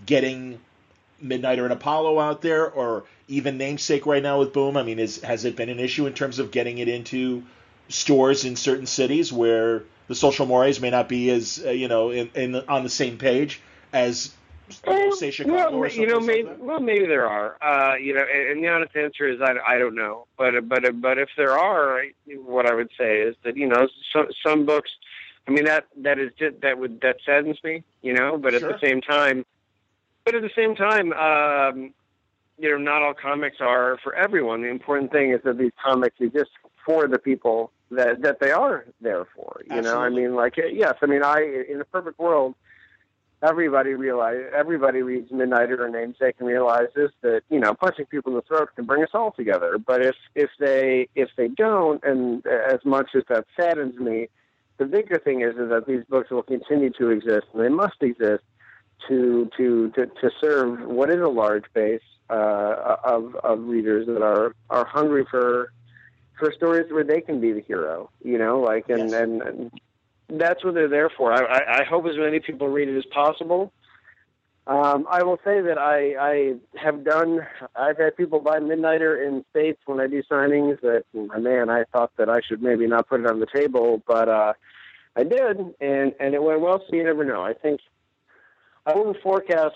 getting Midnighter and Apollo out there, or even Namesake right now with Boom? I mean, is has it been an issue in terms of getting it into stores in certain cities where the social mores may not be as uh, you know in, in on the same page as well, say Chicago well, or you know maybe like well maybe there are uh, you know and, and the honest answer is I, I don't know but but but if there are I, what I would say is that you know some some books I mean that that is just, that would that saddens me you know but sure. at the same time. But at the same time, um, you know, not all comics are for everyone. The important thing is that these comics exist for the people that, that they are there for. You Absolutely. know, I mean, like, yes, I mean, I in a perfect world, everybody realize everybody reads Midnighter or Namesake and realizes that you know punching people in the throat can bring us all together. But if if they if they don't, and as much as that saddens me, the bigger thing is is that these books will continue to exist and they must exist. To, to to to serve what is a large base uh, of of readers that are, are hungry for for stories where they can be the hero, you know, like and, yes. and, and that's what they're there for. I, I hope as many people read it as possible. Um, I will say that I I have done I've had people buy Midnighter in states when I do signings that man I thought that I should maybe not put it on the table, but uh, I did and, and it went well. So you never know. I think. I wouldn't forecast.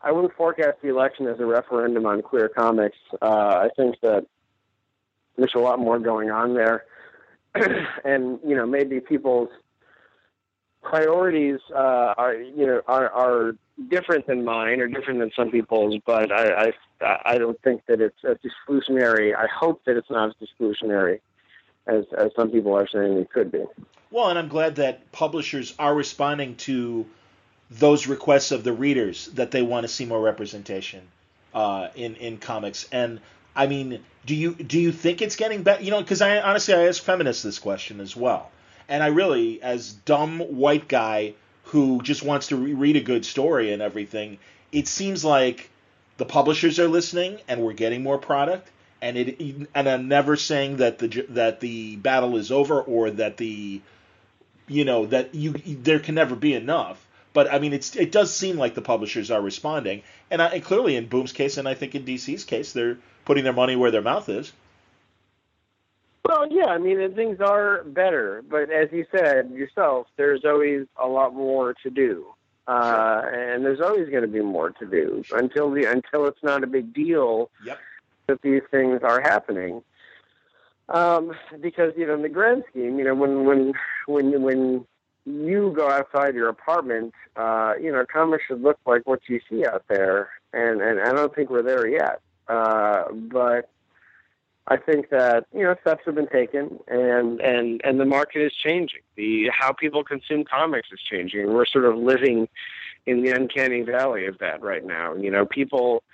I wouldn't forecast the election as a referendum on queer comics. Uh, I think that there's a lot more going on there, and you know maybe people's priorities uh, are you know are, are different than mine or different than some people's. But I I, I don't think that it's as exclusionary. I hope that it's not as exclusionary as as some people are saying it could be. Well, and I'm glad that publishers are responding to those requests of the readers that they want to see more representation uh, in in comics. And I mean, do you do you think it's getting better? You know, because I honestly I asked feminists this question as well, and I really, as dumb white guy who just wants to read a good story and everything, it seems like the publishers are listening and we're getting more product. And it and I'm never saying that the that the battle is over or that the you know that you there can never be enough. But, I mean, it's, it does seem like the publishers are responding. And, I, and clearly in Boom's case, and I think in D C's case, they're putting their money where their mouth is. Well, yeah, I mean, things are better. But as you said yourself, there's always a lot more to do. Uh, sure. And there's always going to be more to do sure. until the until it's not a big deal yep. that these things are happening. Um, because, you know, in the grand scheme, you know, when when when when... you go outside your apartment, uh, you know, comics should look like what you see out there. And, and I don't think we're there yet. Uh, but I think that, you know, steps have been taken and, and, and the market is changing. The, how people consume comics is changing. We're sort of living in the uncanny valley of that right now. You know, people,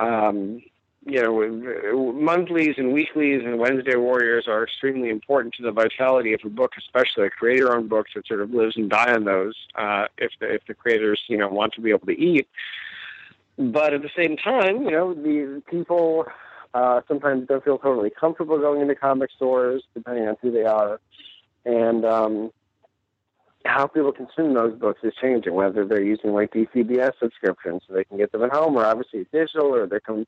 um, you know, monthlies and weeklies and Wednesday Warriors are extremely important to the vitality of a book, especially a creator-owned book that sort of lives and dies on those uh, if the, if the creators, you know, want to be able to eat. But at the same time, you know, the people uh, sometimes don't feel totally comfortable going into comic stores, depending on who they are. And um, how people consume those books is changing, whether they're using, like, D C B S subscriptions so they can get them at home, or obviously digital, or they're coming...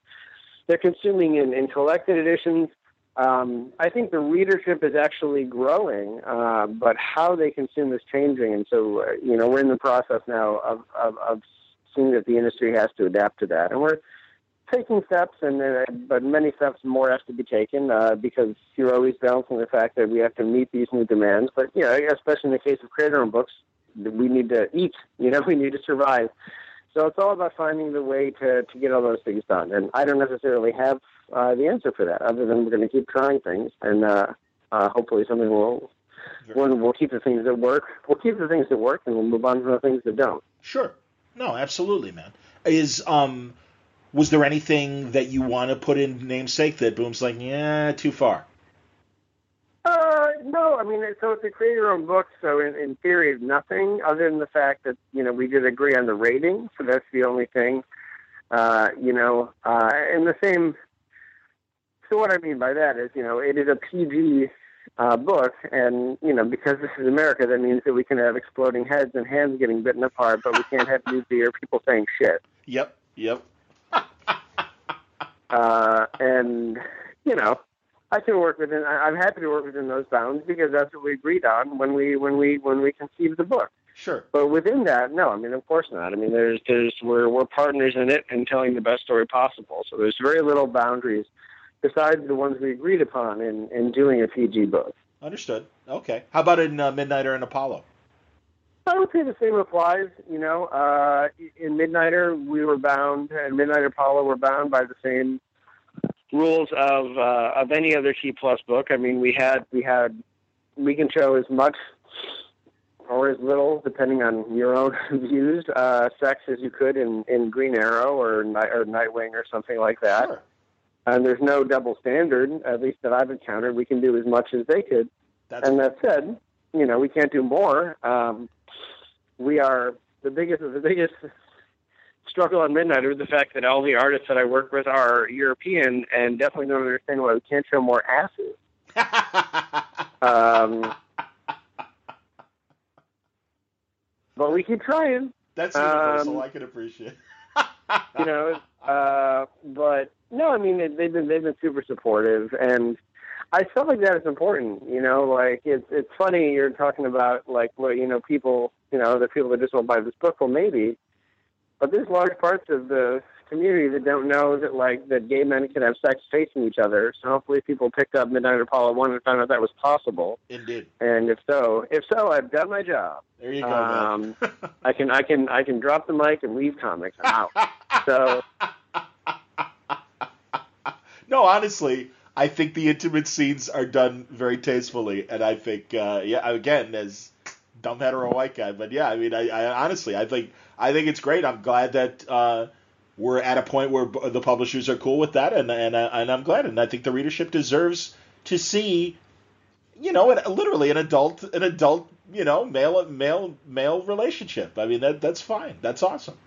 they're consuming in, in collected editions. Um, I think the readership is actually growing, uh, but how they consume is changing. And so, uh, you know, we're in the process now of, of, of seeing that the industry has to adapt to that. And we're taking steps, and uh, but many steps more have to be taken uh, because you're always balancing the fact that we have to meet these new demands. But, you know, especially in the case of creator-owned books, we need to eat, you know, we need to survive. So it's all about finding the way to, to get all those things done. And I don't necessarily have uh, the answer for that, other than we're going to keep trying things. And uh, uh, hopefully something will, we'll, we'll keep the things that work. We'll keep the things that work, and we'll move on to the things that don't. Sure. No, absolutely, man. Is um, was there anything that you want to put in Namesake that Boom's like, yeah, too far? Uh, no, I mean, so it's a creator-owned book, so in, in theory, nothing other than the fact that, you know, we did agree on the rating, so that's the only thing, uh, you know, uh, and the same, so what I mean by that is, you know, it is a P G uh, book, and, you know, because this is America, that means that we can have exploding heads and hands getting bitten apart, but we can't have nudity or people saying shit. Yep, yep. uh, and, you know. I can work within. I'm happy to work within those bounds because that's what we agreed on when we when we when we conceived the book. Sure. But within that, no. I mean, of course not. I mean, there's there's we're we're partners in it and telling the best story possible. So there's very little boundaries besides the ones we agreed upon in, in doing a P G book. Understood. Okay. How about in uh, Midnighter and Apollo? I would say the same applies. You know, uh, in Midnighter we were bound, and Midnighter Apollo were bound by the same rules of uh, of any other T plus book. I mean, we had we had we can show as much or as little, depending on your own views, uh, sex as you could in, in Green Arrow or Night, or Nightwing or something like that. Sure. And there's no double standard, at least that I've encountered. We can do as much as they could. That's and that said, you know, we can't do more. Um, we are the biggest of the biggest. Struggle on Midnight with the fact that all the artists that I work with are European and definitely don't understand why we can't show more asses. um, but we keep trying. That's universal. Um, I can appreciate. you know, uh, but no, I mean they've been they've been super supportive, and I felt like that is important. You know, like it's it's funny you're talking about like well, you know, people, you know, the people that just won't buy this book. Well, maybe. But there's large parts of the community that don't know that, like, that gay men can have sex facing each other. So hopefully, people picked up Midnight Apollo one and found out that was possible. Indeed. And if so, if so, I've done my job. There you go. Um, man. I can, I can, I can drop the mic and leave comics. I'm out. So. No, honestly, I think the intimate scenes are done very tastefully, and I think, uh, yeah, again, as dumb hetero white guy, but yeah, I mean, I, I honestly, I think. I think it's great. I'm glad that uh, we're at a point where b- the publishers are cool with that, and and, and I'm glad. And I think the readership deserves to see, you know, an, literally an adult, an adult, you know, male, male, male relationship. I mean, that that's fine. That's awesome.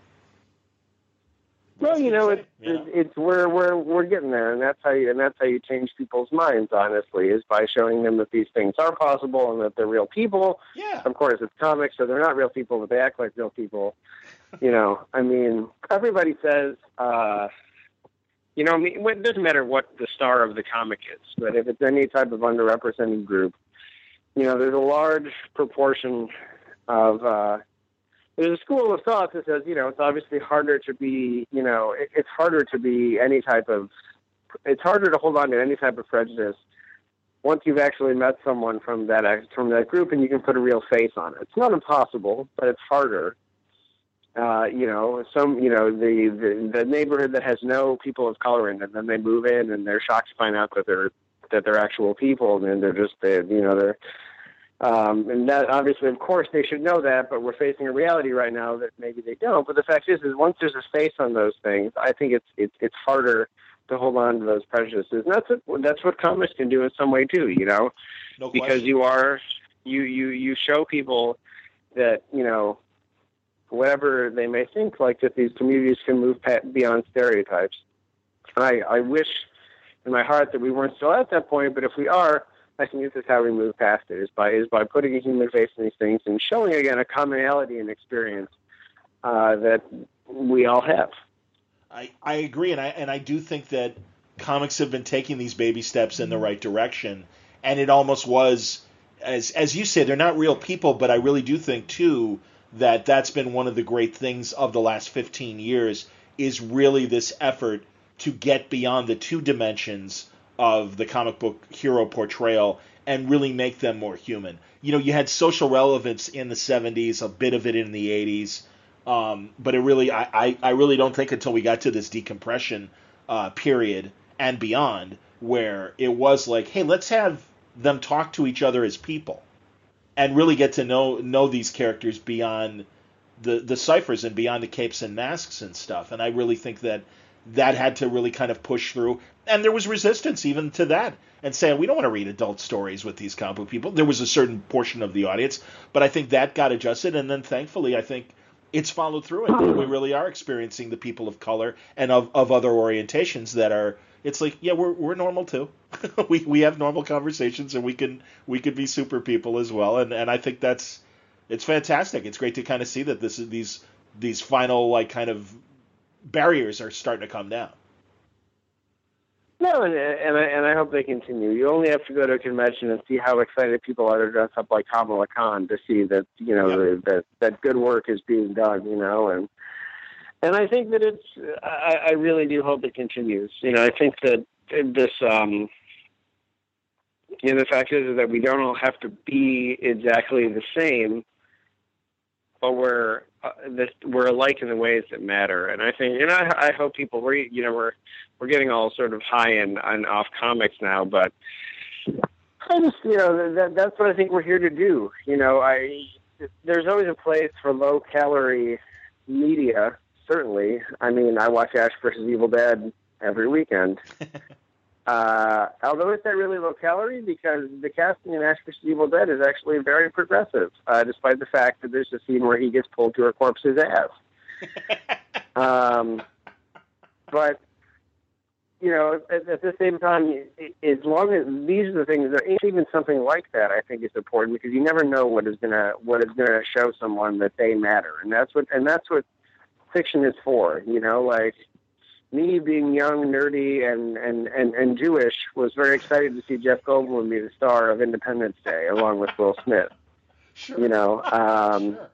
Well, you know, it's you know? it's we're we're we're getting there, and that's how you and that's how you change people's minds. Honestly, is by showing them that these things are possible and that they're real people. Yeah. Of course, it's comics, so they're not real people, but they act like real people. You know, I mean, everybody says, uh, you know, I mean, it doesn't matter what the star of the comic is, but if it's any type of underrepresented group, you know, there's a large proportion of, uh, there's a school of thought that says, you know, it's obviously harder to be, you know, it, it's harder to be any type of, it's harder to hold on to any type of prejudice once you've actually met someone from that, from that group and you can put a real face on it. It's not impossible, but it's harder. Uh, you know, some, you know, the, the, the neighborhood that has no people of color in it, and then they move in and they're shocked to find out that they're, that they're actual people. And then they're just, they, you know, they're, um, and that obviously, of course they should know that, but we're facing a reality right now that maybe they don't. But the fact is, is once there's a face on those things, I think it's, it's, it's harder to hold on to those prejudices. And that's what, that's what comics can do in some way too, you know, no question. Because you are, you, you, you show people that, you know, whatever they may think, like that these communities can move beyond stereotypes. And I, I wish in my heart that we weren't still at that point, but if we are, I think this is how we move past it, is by, is by putting a human face in these things and showing, again, a commonality and experience uh, that we all have. I, I agree, and I and I do think that comics have been taking these baby steps in the right direction. And it almost was, as as you say, they're not real people, but I really do think, too, that that's been one of the great things of the last fifteen years is really this effort to get beyond the two dimensions of the comic book hero portrayal and really make them more human. You know, you had social relevance in the seventies, a bit of it in the eighties, um, but it really, I, I, I really don't think until we got to this decompression uh, period and beyond where it was like, hey, let's have them talk to each other as people and really get to know know these characters beyond the, the ciphers and beyond the capes and masks and stuff. And I really think that that had to really kind of push through. And there was resistance even to that and saying, we don't want to read adult stories with these comic book people. There was a certain portion of the audience, but I think that got adjusted. And then thankfully, I think it's followed through. And we really are experiencing the people of color and of, of other orientations that are, it's like, yeah, we're we're normal too. we we have normal conversations, and we can we could be super people as well. And and I think that's it's fantastic. It's great to kind of see that this is these these final like kind of barriers are starting to come down. No, and and I, and I hope they continue. You only have to go to a convention and see how excited people are to dress up like Kamala Khan to see that you know yeah. the, that that good work is being done. You know and. And I think that it's, I, I really do hope it continues. You know, I think that this, um, you know, the fact is, is that we don't all have to be exactly the same, but we're, uh, this, we're alike in the ways that matter. And I think, you know, I, I hope people read, you know, we're, we're getting all sort of high end on off comics now, but I just, you know, that, that's what I think we're here to do. You know, I, there's always a place for low calorie media. Certainly. I mean, I watch Ash versus Evil Dead every weekend. uh, although it's not really low-calorie because the casting in Ash versus Evil Dead is actually very progressive, uh, despite the fact that there's a scene where he gets pulled to her corpse's ass. um, but, you know, at, at the same time, it, as long as these are the things, that even something like that I think is important because you never know what is going to what is going to show someone that they matter. And that's what and that's what fiction is for, you know, like me being young, nerdy, and, and, and, and Jewish was very excited to see Jeff Goldblum be the star of Independence Day along with Will Smith, sure. you know, um, sure.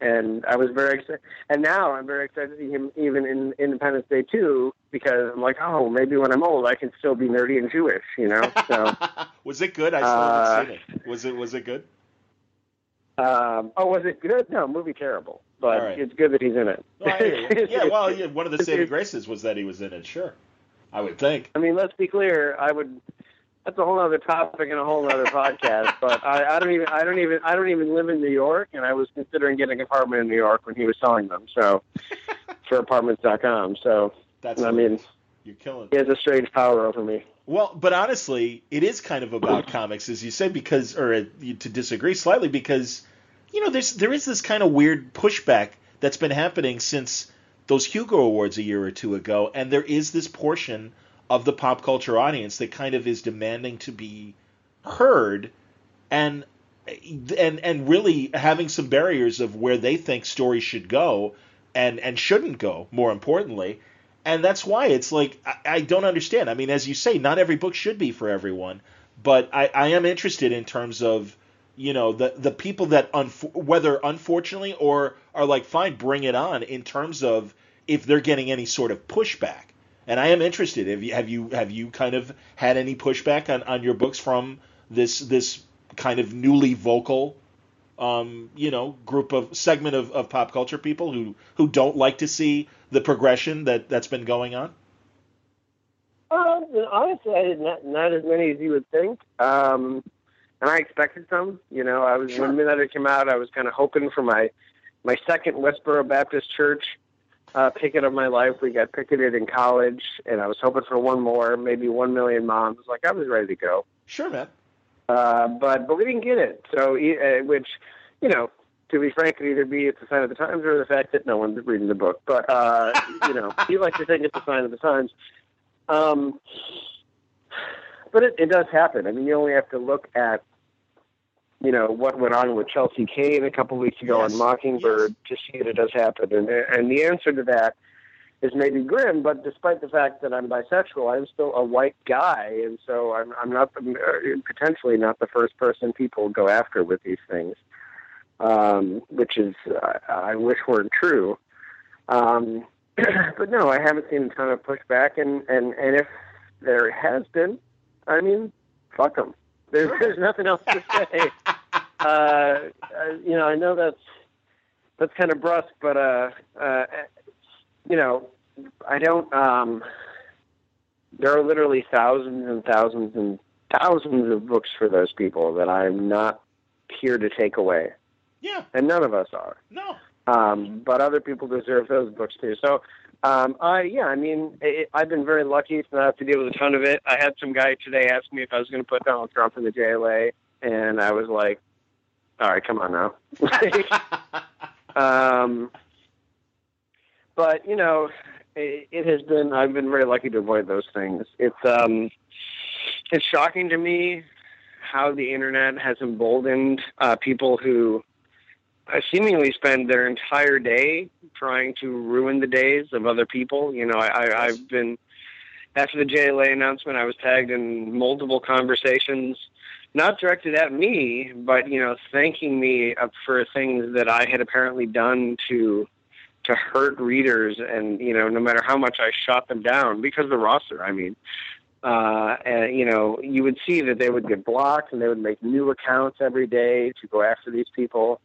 and I was very excited. And now I'm very excited to see him even in Independence Day two because I'm like, oh, maybe when I'm old, I can still be nerdy and Jewish, you know. So was it good? I still uh, haven't seen it. Was it, was it good? Um, oh, was it good? No, movie terrible. But right. It's good that he's in it. Well, I, yeah, well, yeah, one of the saving graces was that he was in it, sure. I would think. I mean, let's be clear. I would. That's a whole other topic and a whole other podcast. But I, I don't even. I don't even. I don't even live in New York, and I was considering getting an apartment in New York when he was selling them. So for apartments dot com. So that's. I mean, you're killing. He has a strange power over me. Well, but honestly, it is kind of about comics, as you say, because or uh, to disagree slightly because. You know, there's there is this kind of weird pushback that's been happening since those Hugo Awards a year or two ago, and there is this portion of the pop culture audience that kind of is demanding to be heard and and and really having some barriers of where they think stories should go and, and shouldn't go, more importantly. And that's why it's like, I, I don't understand. I mean, as you say, not every book should be for everyone, but I, I am interested in terms of you know, the the people that, unf- whether unfortunately or are like, fine, bring it on in terms of if they're getting any sort of pushback. And I am interested. Have you have you, have you kind of had any pushback on, on your books from this this kind of newly vocal, um, you know, group of segment of, of pop culture people who, who don't like to see the progression that, that's been going on? Uh, honestly, I did not, not as many as you would think. Um And I expected some, you know, I was, sure. When Midnighter came out, I was kind of hoping for my, my second Westboro Baptist Church, uh, picket of my life. We got picketed in college and I was hoping for one more, maybe one million moms. Like I was ready to go. Sure, man. Uh, but, but we didn't get it. So, uh, which, you know, to be frank, could either be it's a sign of the times or the fact that no one's reading the book, but, uh, you know, you like to think it's a sign of the times. Um, But it, it does happen. I mean, you only have to look at, you know, what went on with Chelsea Kane a couple of weeks ago yes. on Mockingbird yes. to see that it does happen. And, and the answer to that is maybe grim, but despite the fact that I'm bisexual, I'm still a white guy, and so I'm, I'm not the, potentially not the first person people go after with these things, um, which is uh, I wish weren't true. Um, but no, I haven't seen a ton of pushback, and, and, and if there has been, I mean, fuck them. There's, there's nothing else to say. uh, you know, I know that's that's kind of brusque, but uh, uh, you know, I don't. Um, there are literally thousands and thousands and thousands of books for those people that I'm not here to take away. Yeah, and none of us are. No. Um, but other people deserve those books too. So, um, I, yeah, I mean, it, I've been very lucky to not have to deal with a ton of it. I had some guy today ask me if I was going to put Donald Trump in the J L A, and I was like, all right, come on now. um, but you know, it, it has been, I've been very lucky to avoid those things. It's, um, it's shocking to me how the internet has emboldened, uh, people who, I seemingly spend their entire day trying to ruin the days of other people. You know, I, I, I've been, after the J L A announcement, I was tagged in multiple conversations, not directed at me, but, you know, thanking me for things that I had apparently done to, to hurt readers. And, you know, no matter how much I shot them down, because of the roster, I mean, Uh, and, you know, you would see that they would get blocked and they would make new accounts every day to go after these people.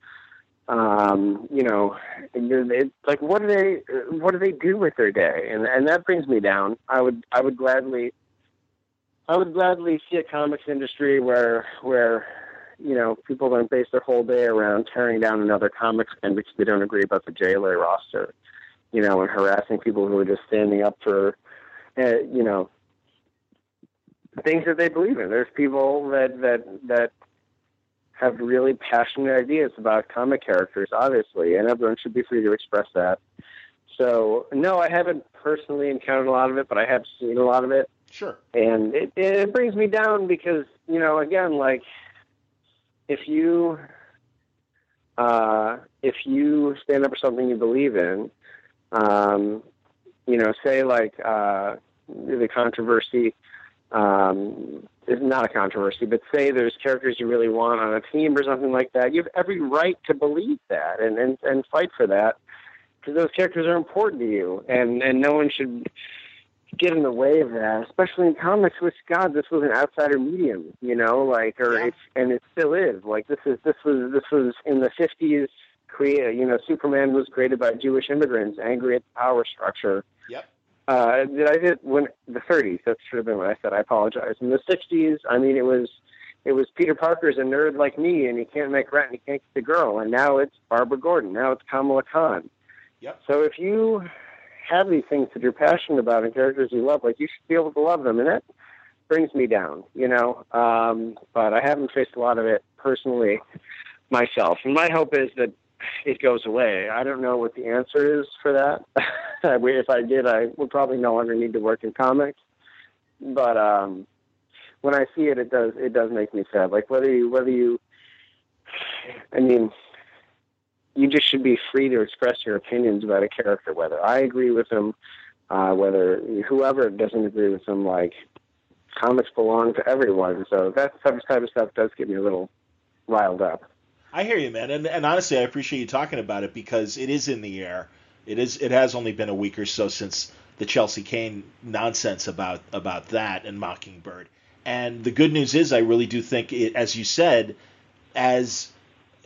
Um, you know, it's like, what do they, what do they do with their day? And, and that brings me down. I would, I would gladly, I would gladly see a comics industry where, where, you know, people don't base their whole day around tearing down another comics in which they don't agree about the J L A roster, you know, and harassing people who are just standing up for, uh, you know, things that they believe in. There's people that, that, that, have really passionate ideas about comic characters, obviously, and everyone should be free to express that. So, no, I haven't personally encountered a lot of it, but I have seen a lot of it. Sure. And it, it brings me down because, you know, again, like, if you, uh, if you stand up for something you believe in, um, you know, say, like, uh, the controversy, um, it's not a controversy, but say there's characters you really want on a team or something like that, you have every right to believe that and, and, and fight for that because those characters are important to you, and, and no one should get in the way of that, especially in comics, which, God, this was an outsider medium, you know, like, or yeah. It's, and it still is. Like, this is, this was, this was in the fifties, Korea, you know, Superman was created by Jewish immigrants, angry at the power structure. Yep. Uh, that I did when the thirties, that should have been what I said, I apologize. In the sixties, I mean, it was, it was Peter Parker's a nerd like me and he can't make rent and he can't get the girl. And now it's Barbara Gordon. Now it's Kamala Khan. Yep. So if you have these things that you're passionate about and characters you love, like, you should be able to love them. And that brings me down, you know? Um, but I haven't faced a lot of it personally myself. And my hope is that it goes away. I don't know what the answer is for that. If I did, I would probably no longer need to work in comics. But um, when I see it, it does it does make me sad. Like, whether you whether you, I mean, you just should be free to express your opinions about a character. Whether I agree with them, uh, whether whoever doesn't agree with them. Like, comics belong to everyone. So that type of stuff does get me a little riled up. I hear you, man, and, and honestly, I appreciate you talking about it because it is in the air. It is. It has only been a week or so since the Chelsea Kane nonsense about about that and Mockingbird. And the good news is, I really do think, it, as you said, as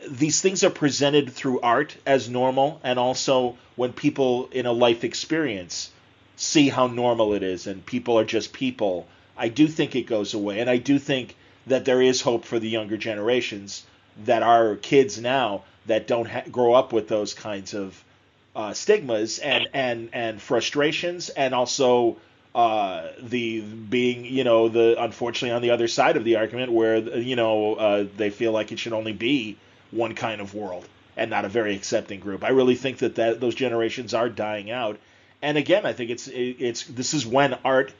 these things are presented through art as normal, and also when people in a life experience see how normal it is, and people are just people, I do think it goes away, and I do think that there is hope for the younger generations that are kids now that don't ha- grow up with those kinds of uh, stigmas and, and, and frustrations, and also uh, the being, you know, the unfortunately on the other side of the argument where, you know, uh, they feel like it should only be one kind of world and not a very accepting group. I really think that, that those generations are dying out. And again, I think it's, it's, this is when art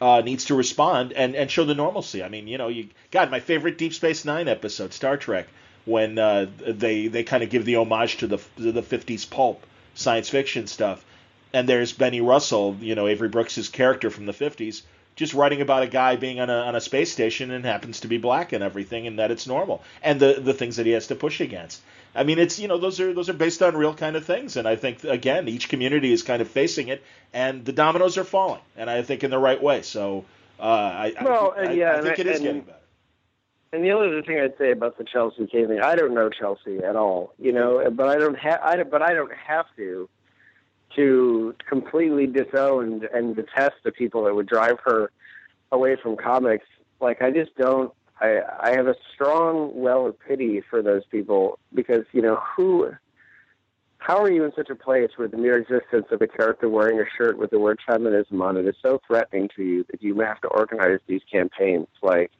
Uh, needs to respond and, and show the normalcy. I mean, you know, you God, my favorite Deep Space Nine episode, Star Trek, when uh, they they kind of give the homage to the to the fifties pulp science fiction stuff. And there's Benny Russell, you know, Avery Brooks's character from the fifties, just writing about a guy being on a on a space station and happens to be black and everything, and that it's normal, and the the things that he has to push against. I mean, it's, you know, those are those are based on real kind of things, and I think, again, each community is kind of facing it, and the dominoes are falling, and I think in the right way. So uh, I, well, I, yeah, I, I think it I, is getting better. And the other thing I'd say about the Chelsea Kane thing, I don't know Chelsea at all, you know, but I don't have, I don't, but I don't have to to completely disown and detest the people that would drive her away from comics. Like, I just don't. I, I have a strong well of pity for those people because, you know, who, how are you in such a place where the mere existence of a character wearing a shirt with the word feminism on it is so threatening to you that you have to organize these campaigns? Like,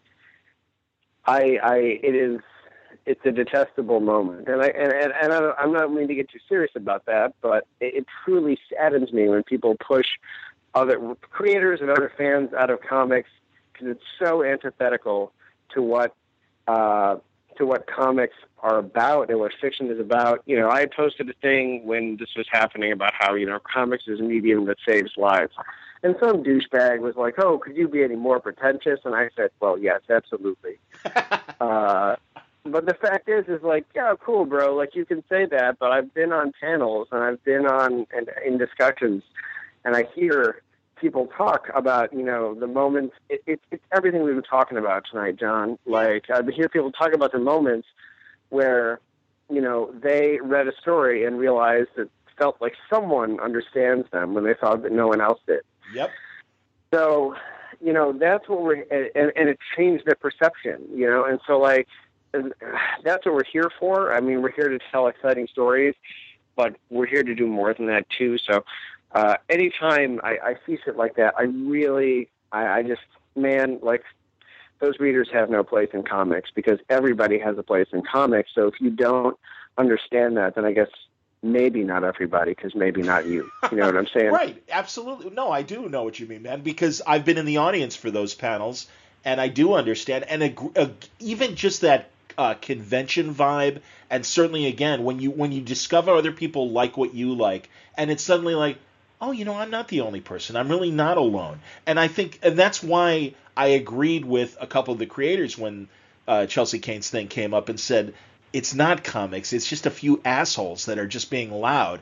I, I, it is, it's a detestable moment. And I, and, and, and I I'm not meaning to get too serious about that, but it, it truly saddens me when people push other creators and other fans out of comics because it's so antithetical to what uh, to what comics are about and what fiction is about. You know, I posted a thing when this was happening about how, you know, comics is a medium that saves lives. And some douchebag was like, oh, could you be any more pretentious? And I said, well, yes, absolutely. uh, but the fact is, is like, yeah, cool, bro. Like, you can say that, but I've been on panels and I've been on and in discussions, and I hear people talk about, you know, the moments. It, it, it's everything we've been talking about tonight, John. Like, I hear people talk about the moments where, you know, they read a story and realized it felt like someone understands them when they thought that no one else did. Yep. So, you know, that's what we're, and, and it changed their perception, you know, and so, like, that's what we're here for. I mean, we're here to tell exciting stories, but we're here to do more than that, too. So, Uh, anytime I, I see shit like that, I really, I, I just, man, like, those readers have no place in comics because everybody has a place in comics. So if you don't understand that, then I guess maybe not everybody, because maybe not you. You know what I'm saying? Right. Absolutely. No, I do know what you mean, man, because I've been in the audience for those panels and I do understand. And a, a, even just that uh, convention vibe. And certainly, again, when you when you discover other people like what you like, and it's suddenly like, oh, you know, I'm not the only person. I'm really not alone. And I think, and that's why I agreed with a couple of the creators when uh, Chelsea Kane's thing came up and said, it's not comics. It's just a few assholes that are just being loud.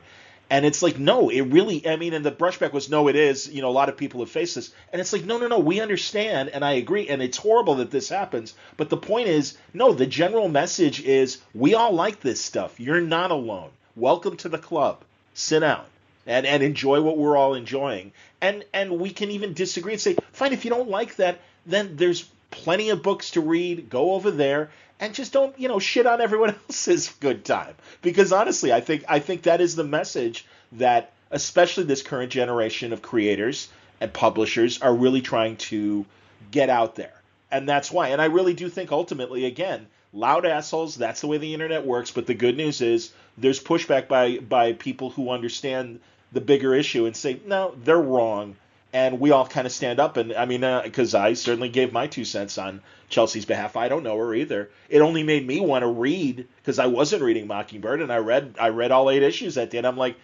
And it's like, no, it really, I mean, and the brushback was, no, it is. You know, a lot of people have faced this. And it's like, no, no, no, we understand, and I agree, and it's horrible that this happens. But the point is, no, the general message is, we all like this stuff. You're not alone. Welcome to the club. Sit down. And, and enjoy what we're all enjoying. And and we can even disagree and say, fine, if you don't like that, then there's plenty of books to read. Go over there and just don't, you know, shit on everyone else's good time. Because honestly, I think I think that is the message that especially this current generation of creators and publishers are really trying to get out there. And that's why. And I really do think ultimately, again, loud assholes, that's the way the internet works. But the good news is there's pushback by, by people who understand the bigger issue and say, no, they're wrong. And we all kind of stand up. And I mean, because uh, I certainly gave my two cents on Chelsea's behalf. I don't know her either. It only made me want to read because I wasn't reading Mockingbird. And I read I read all eight issues at the end. I'm like,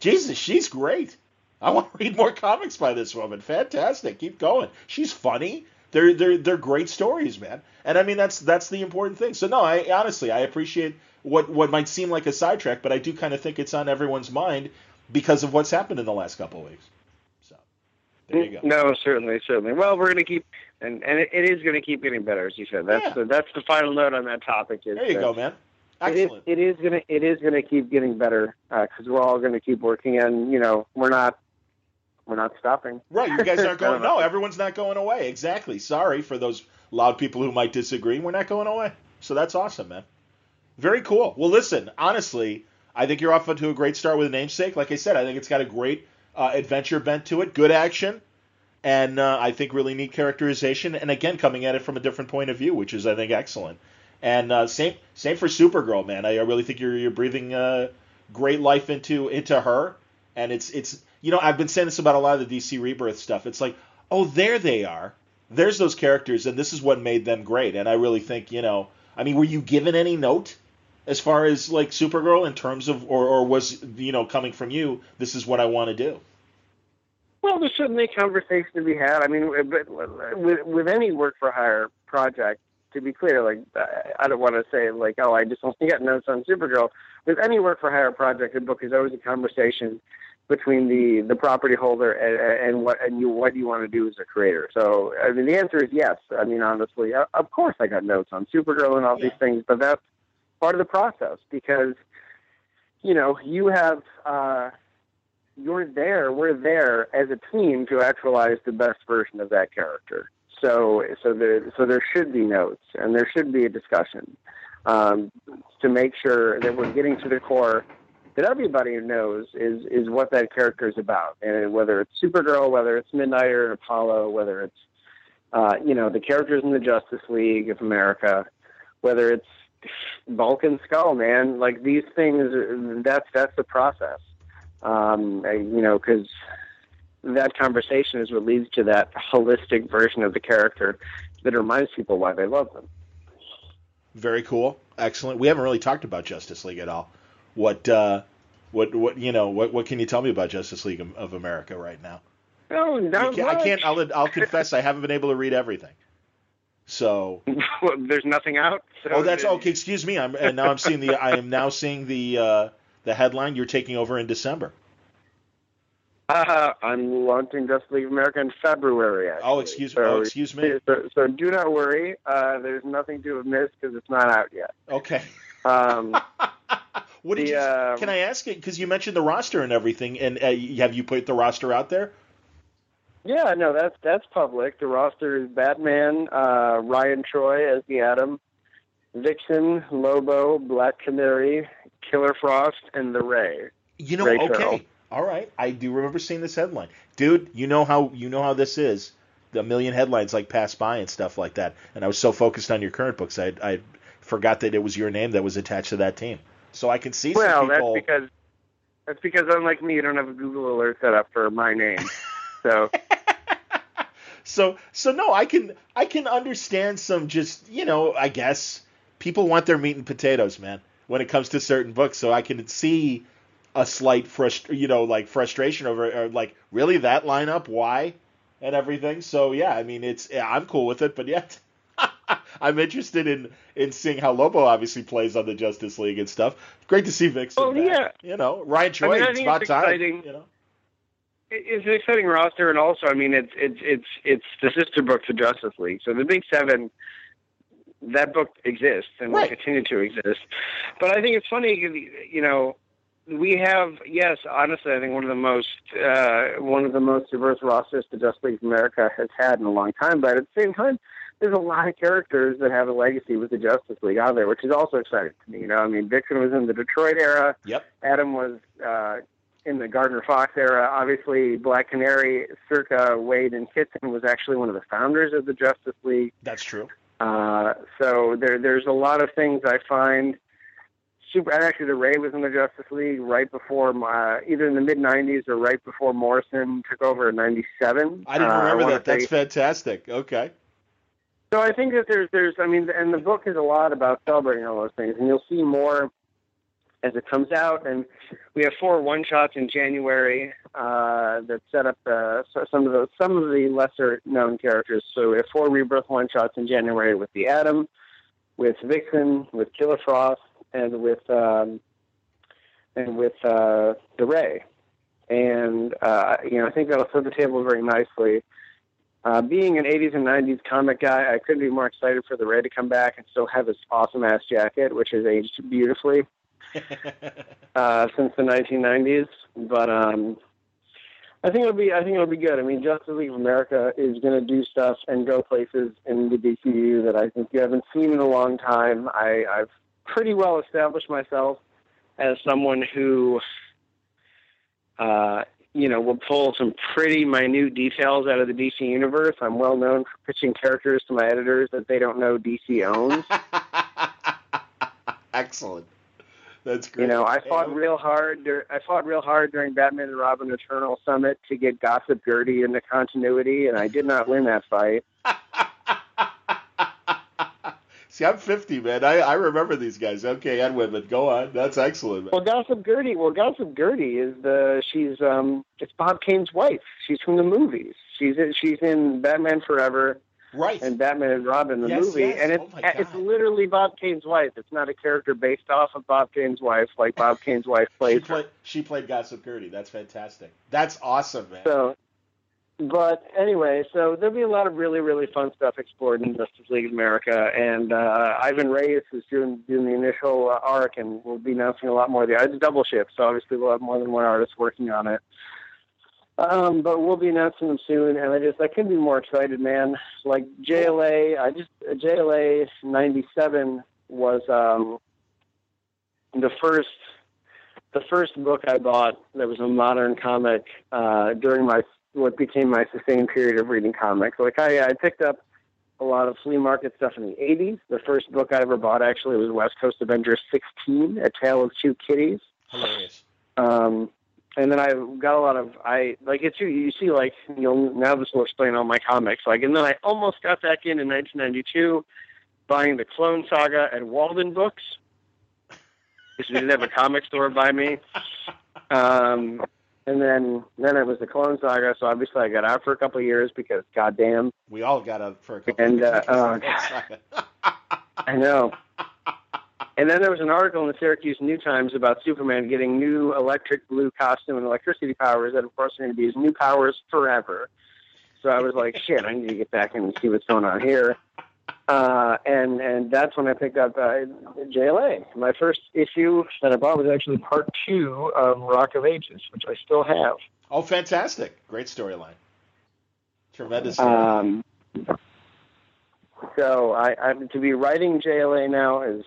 Jesus, she's great. I want to read more comics by this woman. Fantastic. Keep going. She's funny. They're, they're, they're great stories, man. And I mean, that's that's the important thing. So, no, I honestly, I appreciate what, what might seem like a sidetrack, but I do kind of think it's on everyone's mind because of what's happened in the last couple of weeks. So there you go. No, certainly, certainly. Well, we're going to keep, and, and it, it is going to keep getting better, as you said. That's yeah. the, that's the final note on that topic. Is there you go, man. Excellent. It is, it is going to it is going to keep getting better because uh, we're all going to keep working, and you know, we're not we're not stopping. Right, you guys aren't going. No, everyone's not going away. Exactly. Sorry for those loud people who might disagree. We're not going away. So that's awesome, man. Very cool. Well, listen, honestly, I think you're off to a great start with Namesake. Like I said, I think it's got a great uh, adventure bent to it, good action, and uh, I think really neat characterization. And again, coming at it from a different point of view, which is I think excellent. And uh, same same for Supergirl, man. I, I really think you're you're breathing uh, great life into into her. And it's it's you know I've been saying this about a lot of the D C Rebirth stuff. It's like, oh, there they are. There's those characters, and this is what made them great. And I really think you know I mean, were you given any note as far as, like, Supergirl in terms of, or, or was, you know, coming from you, this is what I want to do? Well, there's certainly a conversation to be had. I mean, but with, with any work-for-hire project, to be clear, like I don't want to say like, oh, I just only got notes on Supergirl. With any work-for-hire project, a book is always a conversation between the, the property holder and, and what and you what you want to do as a creator. So, I mean, the answer is yes. I mean, honestly, of course, I got notes on Supergirl and all yeah. these things, but that's part of the process because, you know, you have. Uh, You're there, we're there as a team to actualize the best version of that character. So so there, so there should be notes and there should be a discussion um, to make sure that we're getting to the core that everybody knows is, is what that character is about. And whether it's Supergirl, whether it's Midnighter, Apollo, whether it's, uh, you know, the characters in the Justice League of America, whether it's Vulcan Skull, man, like these things, that's, that's the process. Um, you know, because that conversation is what leads to that holistic version of the character that reminds people why they love them. Very cool, excellent. We haven't really talked about Justice League at all. What, uh, what, what? You know, what, what can you tell me about Justice League of America right now? No, not much. I can't. I'll, I'll confess, I haven't been able to read everything. So well, there's nothing out. So oh, that's okay. Excuse me. I'm and now I'm seeing the. I am now seeing the. Uh, The headline, you're taking over in December. Uh, I'm launching Justice League of America in February, actually. Oh, excuse, so, oh, excuse me. So, so do not worry. Uh, there's nothing to have missed because it's not out yet. Okay. Um, what did the, you, um, can I ask it? Because you mentioned the roster and everything, and uh, have you put the roster out there? Yeah, no, that's, that's public. The roster is Batman, uh, Ryan Troy as the Atom, Vixen, Lobo, Black Canary, Killer Frost, and the Ray. You know, Ray okay, Carol. All right. I do remember seeing this headline, dude. You know how you know how this is. The million headlines like pass by and stuff like that. And I was so focused on your current books, I I forgot that it was your name that was attached to that team. So I can see. Well, some people... that's because that's because unlike me, you don't have a Google alert set up for my name. So. so so no, I can I can understand some just you know I guess people want their meat and potatoes, man. When it comes to certain books, so I can see a slight frust- you know, like frustration over, or like really that lineup, why, and everything. So yeah, I mean, it's yeah, I'm cool with it, but yet I'm interested in, in seeing how Lobo obviously plays on the Justice League and stuff. Great to see Vixen. Oh yeah, you know, Ryan Troy. I mean, I it's about it's time. You know, it's an exciting roster, and also, I mean, it's it's it's it's the sister book to Justice League, so the Big Seven. That book exists and will right. continue to exist. But I think it's funny, you know, we have, yes, honestly, I think one of the most, uh, one of the most diverse rosters the Justice League of America has had in a long time. But at the same time, there's a lot of characters that have a legacy with the Justice League out there, which is also exciting to me. You know, I mean, Vixen was in the Detroit era. Yep. Adam was, uh, in the Gardner Fox era. Obviously, Black Canary, circa Wade and Kitson, was actually one of the founders of the Justice League. That's true. Uh, so there, there's a lot of things I find super, and actually the Ray was in the Justice League right before my, either in the mid nineties or right before Morrison took over in ninety-seven. I didn't remember uh, I that. That's say, fantastic. Okay. So I think that there's, there's, I mean, and the book is a lot about celebrating all those things, and you'll see more as it comes out. And we have four one shots in January, uh, that set up, uh, some of those, some of the lesser known characters. So we have four Rebirth one shots in January with the Atom, with Vixen, with Killer Frost, and with, um, and with, uh, the Ray. And, uh, you know, I think that'll set the table very nicely. Uh, being an eighties and nineties comic guy, I couldn't be more excited for the Ray to come back and still have his awesome ass jacket, which has aged beautifully. uh, since the nineteen nineties, but um, I think it'll be I think it'll be good. I mean, Justice League of America is going to do stuff and go places in the D C U that I think you haven't seen in a long time. I, I've pretty well established myself as someone who, uh, you know, will pull some pretty minute details out of the D C universe. I'm well known for pitching characters to my editors that they don't know D C owns. Excellent. That's great. You know, I fought real hard. I fought real hard during Batman and Robin Eternal Summit to get Gossip Gertie into continuity, and I did not win that fight. See, I'm fifty, man. I, I remember these guys. Okay, and women. Go on. That's excellent, man. Well, Gossip Gertie. Well, Gossip Gertie is the she's um it's Bob Kane's wife. She's from the movies. She's in, she's in Batman Forever. Right. And Batman and Robin, the yes, movie. Yes. And it's, oh it's literally Bob Kane's wife. It's not a character based off of Bob Kane's wife, like Bob Kane's wife plays. She, play, she played Gossip Gertie. That's fantastic. That's awesome, man. So, but anyway, so there'll be a lot of really, really fun stuff explored in Justice League of America. And uh, Ivan Reyes, who's doing, doing the initial uh, arc, and we'll be announcing a lot more there. It's a double shift, so obviously we'll have more than one artist working on it. Um, but we'll be announcing them soon, and I just I couldn't be more excited, man. Like J L A, I just J L A ninety-seven was um, the first the first book I bought that was a modern comic uh, during my what became my sustained period of reading comics. Like I, I picked up a lot of flea market stuff in the eighties. The first book I ever bought actually was West Coast Avengers sixteen, A Tale of Two Kitties. Hilarious. Um, And then I got a lot of, I like, it's, you, you see, like, you know, now this will explain all my comics. Like, and then I almost got back in in nineteen ninety-two, buying the Clone Saga and Walden books, because we didn't have a comic store by me. Um, and then then it was the Clone Saga, so obviously I got out for a couple of years, because, goddamn. We all got out for a couple and, of years. And, uh, oh, God. I know. And then there was an article in the Syracuse New Times about Superman getting new electric blue costume and electricity powers that, of course, are going to be his new powers forever. So I was like, shit, I need to get back in and see what's going on here. Uh, and, and that's when I picked up uh, J L A. My first issue that I bought was actually part two of Rock of Ages, which I still have. Oh, fantastic. Great storyline. Tremendous storyline. Um, so I, I, to be writing J L A now is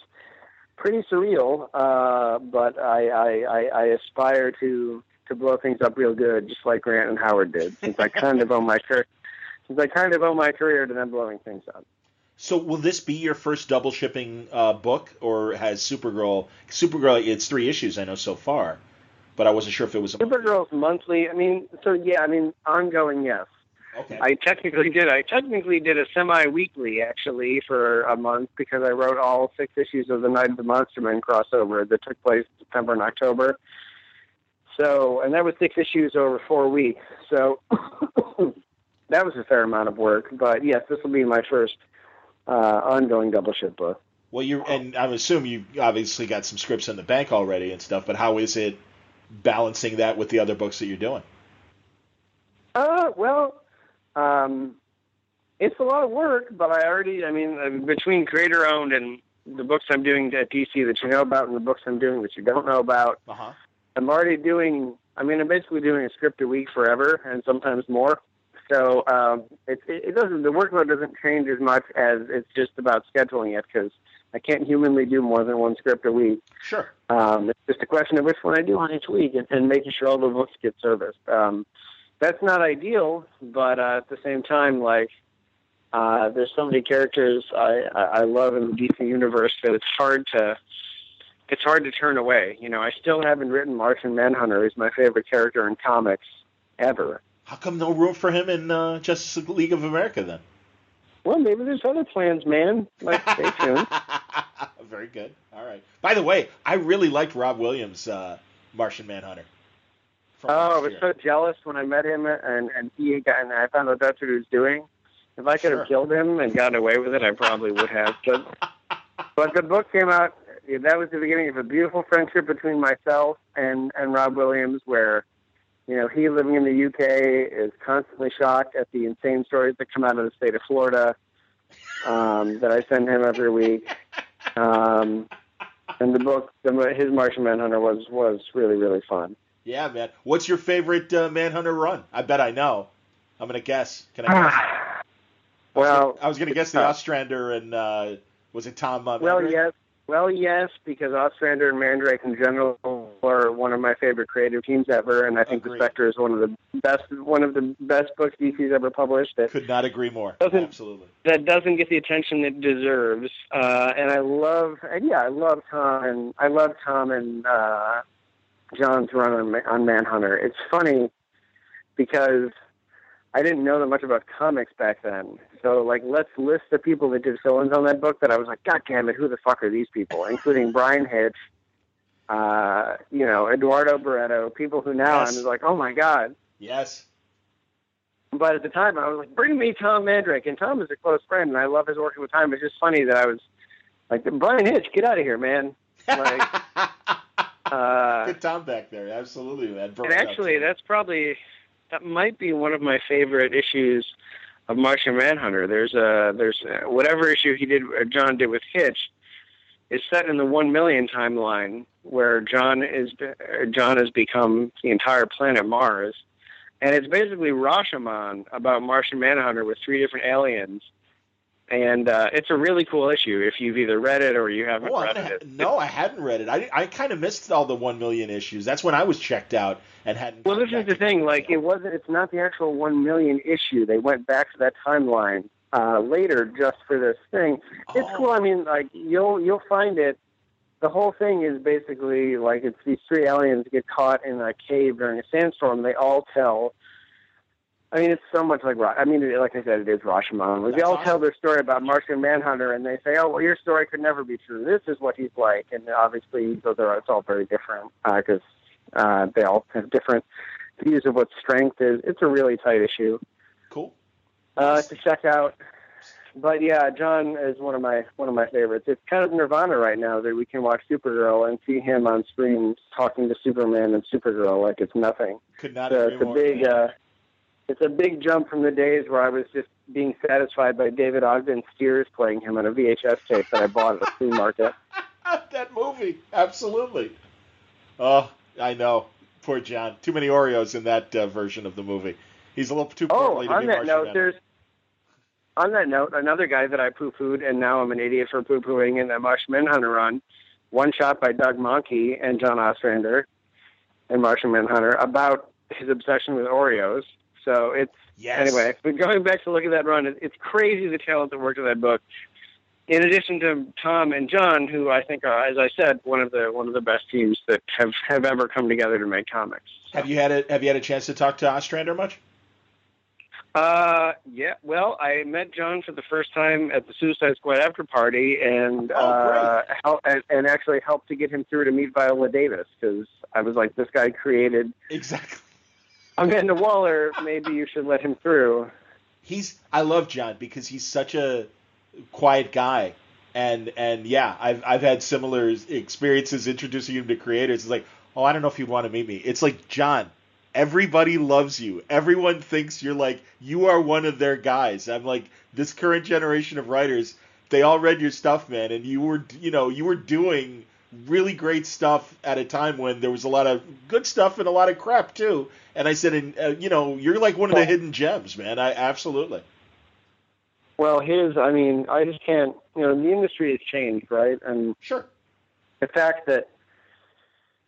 pretty surreal, uh, but I, I, I aspire to, to blow things up real good, just like Grant and Howard did. Since I kind of owe my career, since I kind of owe my career to them blowing things up. So, will this be your first double shipping uh, book, or has Supergirl? Supergirl, it's three issues I know so far, but I wasn't sure if it was a Supergirl's monthly. I mean, so yeah, I mean, ongoing, yes. Okay. I technically did. I technically did a semi-weekly, actually, for a month, because I wrote all six issues of the Night of the Monstermen crossover that took place September and October. So, and that was six issues over four weeks. So that was a fair amount of work. But yes, this will be my first uh, ongoing double ship book. Well, you and I assume you obviously got some scripts in the bank already and stuff. But how is it balancing that with the other books that you're doing? Uh, well. Um, it's a lot of work, but I already, I mean, between creator owned and the books I'm doing at D C that you know about and the books I'm doing that you don't know about, uh-huh. I'm already doing, I mean, I'm basically doing a script a week forever and sometimes more. So, um, it, it doesn't, the workload doesn't change as much as it's just about scheduling it, because I can't humanly do more than one script a week. Sure. Um, it's just a question of which one I do on each week and, and making sure all the books get serviced. Um, That's not ideal, but uh, at the same time, like, uh, there's so many characters I, I, I love in the D C universe that it's hard to it's hard to turn away. You know, I still haven't written Martian Manhunter, who's my favorite character in comics ever. How come no room for him in uh, Justice League of America then? Well, maybe there's other plans, man. Like, stay tuned. Very good. All right. By the way, I really liked Rob Williams' uh, Martian Manhunter. Oh, I was so jealous when I met him, and, and he got, and I found out that's what he was doing. If I could sure. have killed him and gotten away with it, I probably would have. But, but the book came out. That was the beginning of a beautiful friendship between myself and, and Rob Williams, where, you know, he living in the U K is constantly shocked at the insane stories that come out of the state of Florida um, that I send him every week. Um, and the book, the, his Martian Manhunter was, was really, really fun. Yeah, man. What's your favorite uh, Manhunter run? I bet I know. I'm going to guess. Can I guess? Well, I was going to guess the uh, Ostrander and uh, was it Tom uh, Mandrake? Well, yes. Well, yes, because Ostrander and Mandrake in general are one of my favorite creative teams ever, and I think Agreed. The Spectre is one of the best one of the best books D C's ever published. That could not agree more. Absolutely. That doesn't get the attention it deserves. Uh, and I love, and yeah, I love Tom and I love Tom and. Uh, John's run on, on Manhunter. It's funny because I didn't know that much about comics back then, So, like, let's list the people that did fill-ins on that book that I was like, God damn it, who the fuck are these people? Including Brian Hitch, uh, you know, Eduardo Barreto, people who now yes. I'm like, oh, my God. Yes. But at the time, I was like, bring me Tom Mandrake. And Tom is a close friend, and I love his working with Tom. It's just funny that I was like, Brian Hitch, get out of here, man. Like, uh, good Tom back there. Absolutely, man. And actually, that's probably... That might be one of my favorite issues of Martian Manhunter. There's a there's a, whatever issue he did, or John did with Hitch, is set in the one million timeline where John is John has become the entire planet Mars, and it's basically Rashomon about Martian Manhunter with three different aliens, and uh, it's a really cool issue if you've either read it or you haven't oh, read I, it. No, I hadn't read it. I I kind of missed all the one million issues. That's when I was checked out. And hadn't well, this is the thing. Like, it wasn't. It's not the actual one million issue. They went back to that timeline uh, later just for this thing. Oh. It's cool. I mean, like you'll you'll find it. The whole thing is basically like it's these three aliens get caught in a cave during a sandstorm. They all tell. I mean, it's so much like I mean, like I said, it is Rashomon. They all awesome. tell their story about Martian Manhunter, and they say, "Oh, well, your story could never be true. This is what he's like." And obviously, those are it's all very different because. Uh, Uh, they all have different views of what strength is. It's a really tight issue. Cool. Uh, nice. To check out. But yeah, John is one of my one of my favorites. It's kind of Nirvana right now that we can watch Supergirl and see him on screen talking to Superman and Supergirl like it's nothing. Could not. So it's a big. Uh, it's a big jump from the days where I was just being satisfied by David Ogden Stiers playing him on a V H S tape that I bought at the flea market. That movie, absolutely. Oh. Uh, I know. Poor John. Too many Oreos in that uh, version of the movie. He's a little too portly oh, to be Martian Manhunter. There's on that note, another guy that I poo-pooed, and now I'm an idiot for poo-pooing in that Martian Manhunter run, one shot by Doug Moench and John Ostrander and Martian Manhunter about his obsession with Oreos. So it's... Yes. Anyway, but going back to look at that run, it's crazy the talent that worked on that book. In addition to Tom and John, who I think are, as I said, one of the one of the best teams that have, have ever come together to make comics. So. Have you had a Have you had a chance to talk to Ostrander much? Uh, yeah. Well, I met John for the first time at the Suicide Squad after party, and oh, uh, help, and, and actually helped to get him through to meet Viola Davis because I was like, this guy created exactly Amanda Waller. Maybe you should let him through. He's I love John because he's such a quiet guy, and and yeah, I've I've had similar experiences introducing him to creators. It's like, oh, I don't know if you'd want to meet me. It's like, John, everybody loves you. Everyone thinks you're like you are one of their guys. I'm like, this current generation of writers, they all read your stuff, man, and you were you know you were doing really great stuff at a time when there was a lot of good stuff and a lot of crap too. And I said, and uh, you know, you're like one of the hidden gems, man. I absolutely. Well, his, I mean, I just can't, you know, the industry has changed, right? And sure. The fact that,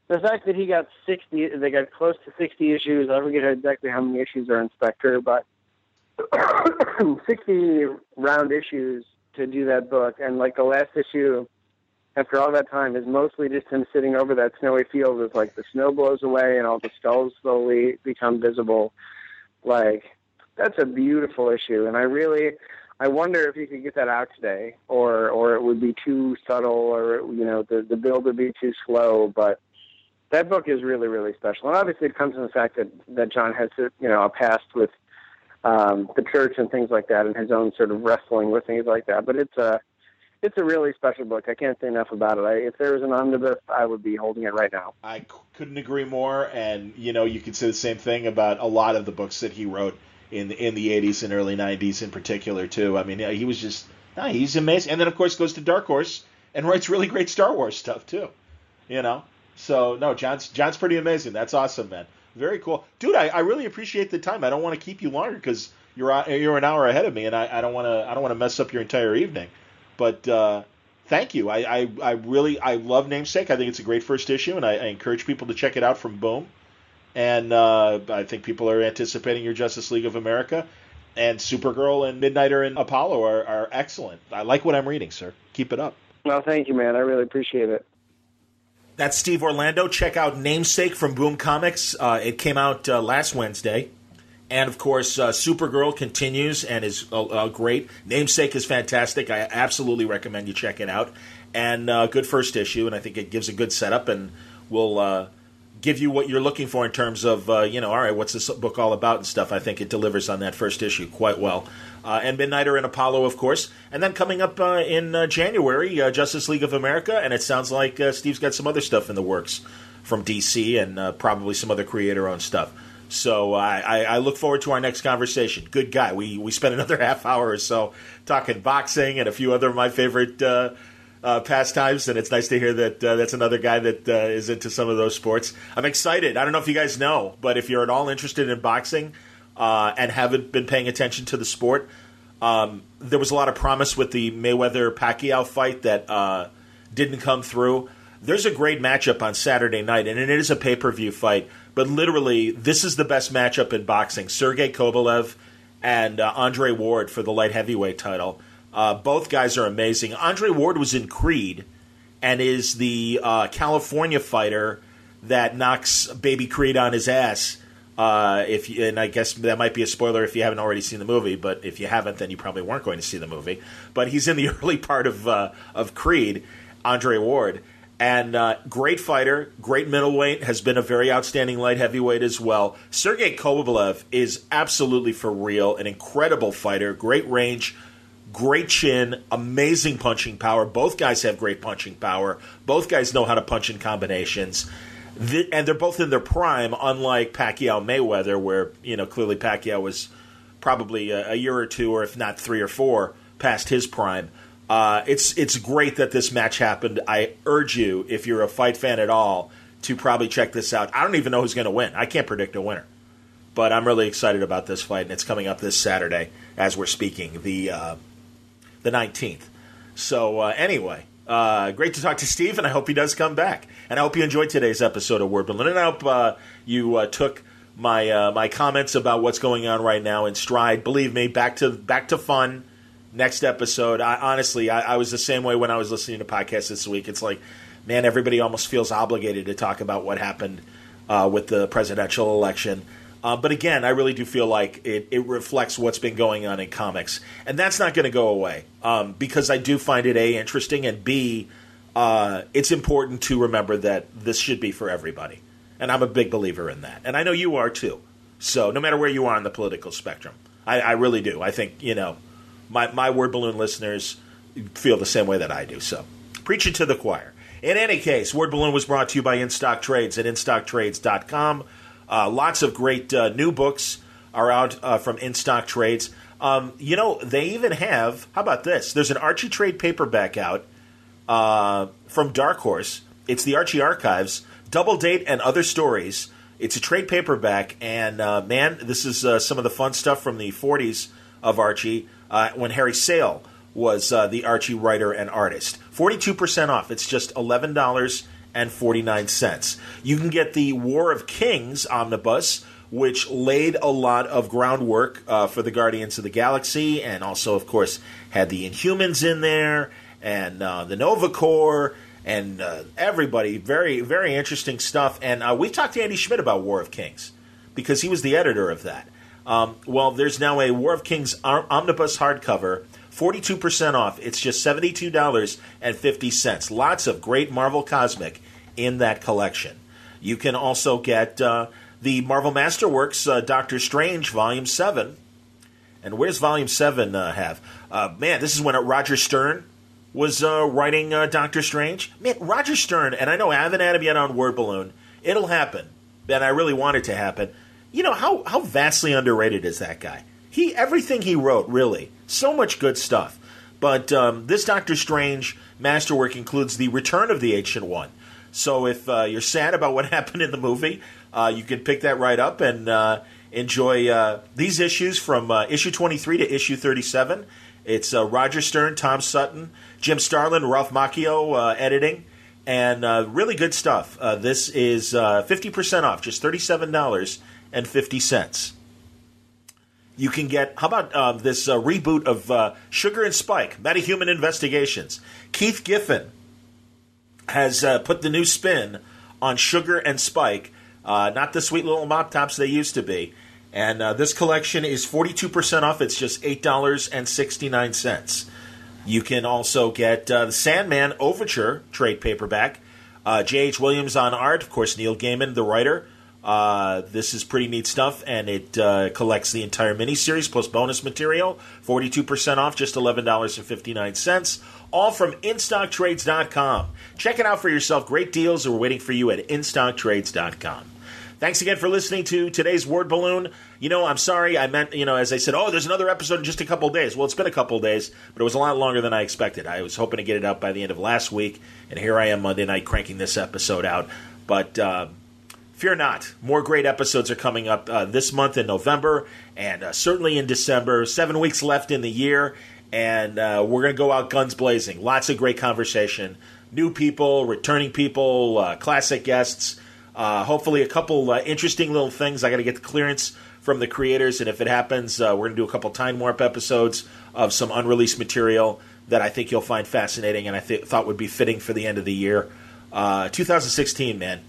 the fact that he got sixty, they got close to sixty issues, I forget exactly how many issues are in Spectre, but sixty round issues to do that book. And like the last issue, after all that time, is mostly just him sitting over that snowy field as like the snow blows away and all the skulls slowly become visible. Like, that's a beautiful issue. And I really... I wonder if you could get that out today, or, or it would be too subtle, or, you know, the, the build would be too slow, but that book is really, really special. And obviously it comes from the fact that, that John has, you know, a past with um, the church and things like that, and his own sort of wrestling with things like that. But it's a, it's a really special book. I can't say enough about it. I, if there was an omnibus, I would be holding it right now. I c- couldn't agree more. And, you know, you could say the same thing about a lot of the books that he wrote in the, in the eighties and early nineties in particular, too. I mean, he was just, nah, he's amazing. And then, of course, goes to Dark Horse and writes really great Star Wars stuff, too, you know? So, no, John's John's pretty amazing. That's awesome, man. Very cool. Dude, I, I really appreciate the time. I don't want to keep you longer because you're you're an hour ahead of me, and I, I don't want to I don't want to mess up your entire evening. But uh, thank you. I, I, I really, I love Namesake. I think it's a great first issue, and I, I encourage people to check it out from Boom. And uh, I think people are anticipating your Justice League of America. And Supergirl and Midnighter and Apollo are, are excellent. I like what I'm reading, sir. Keep it up. Well, thank you, man. I really appreciate it. That's Steve Orlando. Check out Namesake from Boom Comics. Uh, it came out uh, last Wednesday. And, of course, uh, Supergirl continues and is uh, uh, great. Namesake is fantastic. I absolutely recommend you check it out. And uh, good first issue, and I think it gives a good setup and will uh, give you what you're looking for in terms of, uh, you know, all right, what's this book all about and stuff. I think it delivers on that first issue quite well. Uh, and Midnighter and Apollo, of course. And then coming up uh, in uh, January, uh, Justice League of America, and it sounds like uh, Steve's got some other stuff in the works from D C and uh, probably some other creator-owned stuff. So I, I, I look forward to our next conversation. Good guy. We we spent another half hour or so talking boxing and a few other of my favorite uh, uh, pastimes, and it's nice to hear that uh, that's another guy that uh, is into some of those sports. I'm excited. I don't know if you guys know, but if you're at all interested in boxing uh, and haven't been paying attention to the sport, um, there was a lot of promise with the Mayweather-Pacquiao fight that uh, didn't come through. There's a great matchup on Saturday night, and it is a pay-per-view fight. But literally, this is the best matchup in boxing. Sergey Kovalev and uh, Andre Ward for the light heavyweight title. Uh, both guys are amazing. Andre Ward was in Creed and is the uh, California fighter that knocks Baby Creed on his ass. Uh, if you, and I guess that might be a spoiler if you haven't already seen the movie, but if you haven't, then you probably weren't going to see the movie. But he's in the early part of uh, of Creed, Andre Ward. And uh, great fighter, great middleweight, has been a very outstanding light heavyweight as well. Sergey Kovalev is absolutely for real, an incredible fighter, great range, great chin, amazing punching power. Both guys have great punching power. Both guys know how to punch in combinations. The, and they're both in their prime, unlike Pacquiao Mayweather, where you know clearly Pacquiao was probably a, a year or two, or if not three or four, past his prime. Uh, it's it's great that this match happened. I urge you, if you're a fight fan at all, to probably check this out. I don't even know who's going to win. I can't predict a winner. But I'm really excited about this fight, and it's coming up this Saturday as we're speaking, the uh, the nineteenth. So uh, anyway, uh, great to talk to Steve, and I hope he does come back. And I hope you enjoyed today's episode of Word Balloon. And I hope uh, you uh, took my uh, my comments about what's going on right now in stride. Believe me, back to back to fun. Next episode, I, honestly, I, I was the same way when I was listening to podcasts this week. It's like, man, everybody almost feels obligated to talk about what happened uh, with the presidential election. Uh, but again, I really do feel like it, it reflects what's been going on in comics. And that's not going to go away um, because I do find it, A, interesting, and B, uh, it's important to remember that this should be for everybody. And I'm a big believer in that. And I know you are, too. So no matter where you are on the political spectrum, I, I really do. I think, you know... My my Word Balloon listeners feel the same way that I do, so preach it to the choir. In any case, Word Balloon was brought to you by InStockTrades at InStockTrades dot com. Uh, lots of great uh, new books are out uh, from InStockTrades. Um, you know, they even have, how about this? There's an Archie trade paperback out uh, from Dark Horse. It's the Archie Archives, Double Date and Other Stories. It's a trade paperback, and uh, man, this is uh, some of the fun stuff from the forties of Archie. Uh, when Harry Sale was uh, the Archie writer and artist. forty-two percent off. It's just eleven dollars and forty-nine cents. You can get the War of Kings omnibus, which laid a lot of groundwork uh, for the Guardians of the Galaxy, and also, of course, had the Inhumans in there, and uh, the Nova Corps, and uh, everybody. Very, very interesting stuff. And uh, we talked to Andy Schmidt about War of Kings, because he was the editor of that. Um, well, there's now a War of Kings omnibus hardcover, forty-two percent off. It's just seventy-two dollars and fifty cents. Lots of great Marvel Cosmic in that collection. You can also get uh, the Marvel Masterworks uh, Doctor Strange Volume seven. And where's Volume seven uh, have? Uh, man, this is when Roger Stern was uh, writing uh, Doctor Strange. Man, Roger Stern, and I know I haven't had him yet on Word Balloon. It'll happen, and I really want it to happen. You know, how, how vastly underrated is that guy? He everything he wrote, really. So much good stuff. But um, this Doctor Strange masterwork includes the Return of the Ancient One. So if uh, you're sad about what happened in the movie, uh, you can pick that right up and uh, enjoy uh, these issues from uh, issue twenty-three to issue thirty-seven. It's uh, Roger Stern, Tom Sutton, Jim Starlin, Ralph Macchio uh, editing, and uh, really good stuff. Uh, this is uh, fifty percent off, just thirty-seven dollars. And fifty cents. You can get how about uh, this uh, reboot of uh, Sugar and Spike, MetaHuman Investigations. Keith Giffen has uh, put the new spin on Sugar and Spike, uh, not the sweet little mop tops they used to be, And uh, this collection is forty-two percent off. It's just eight dollars and sixty-nine cents. You can also get uh, the Sandman Overture trade paperback. Uh, J H. Williams on art. Of course, Neil Gaiman, the writer. Uh, this is pretty neat stuff, and it uh, collects the entire miniseries plus bonus material. forty-two percent off, just eleven dollars and fifty-nine cents. All from in stock trades dot com. Check it out for yourself. Great deals are waiting for you at in stock trades dot com. Thanks again for listening to today's Word Balloon. You know, I'm sorry. I meant, you know, as I said, oh, there's another episode in just a couple days. Well, it's been a couple days, but it was a lot longer than I expected. I was hoping to get it out by the end of last week, and here I am Monday night cranking this episode out. But uh, fear not. More great episodes are coming up uh, this month in November and uh, certainly in December. Seven weeks left in the year, and uh, we're going to go out guns blazing. Lots of great conversation. New people, returning people, uh, classic guests. Uh, hopefully a couple uh, interesting little things. I got to get the clearance from the creators, and if it happens, uh, we're going to do a couple Time Warp episodes of some unreleased material that I think you'll find fascinating and I th- thought would be fitting for the end of the year. Uh, two thousand sixteen, man.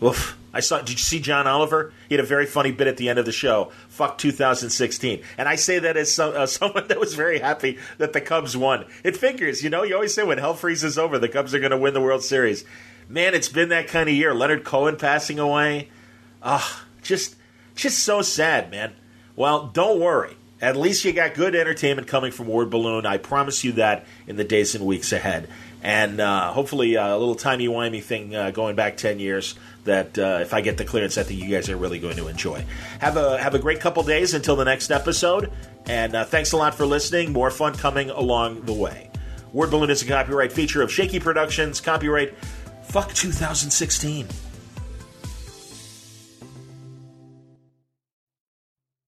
Oof. I saw. Did you see John Oliver? He had a very funny bit at the end of the show. Fuck two thousand sixteen. And I say that as some, uh, someone that was very happy that the Cubs won. It figures, you know, you always say when hell freezes over, the Cubs are going to win the World Series. Man, it's been that kind of year. Leonard Cohen passing away. Ugh, just, just so sad, man. Well, don't worry. At least you got good entertainment coming from Word Balloon. I promise you that in the days and weeks ahead. And uh, hopefully uh, a little timey-wimey thing uh, going back ten years that uh, if I get the clearance, I think you guys are really going to enjoy. Have a have a great couple days until the next episode. And uh, thanks a lot for listening. More fun coming along the way. Word Balloon is a copyright feature of Shaky Productions. Copyright... Fuck two thousand sixteen.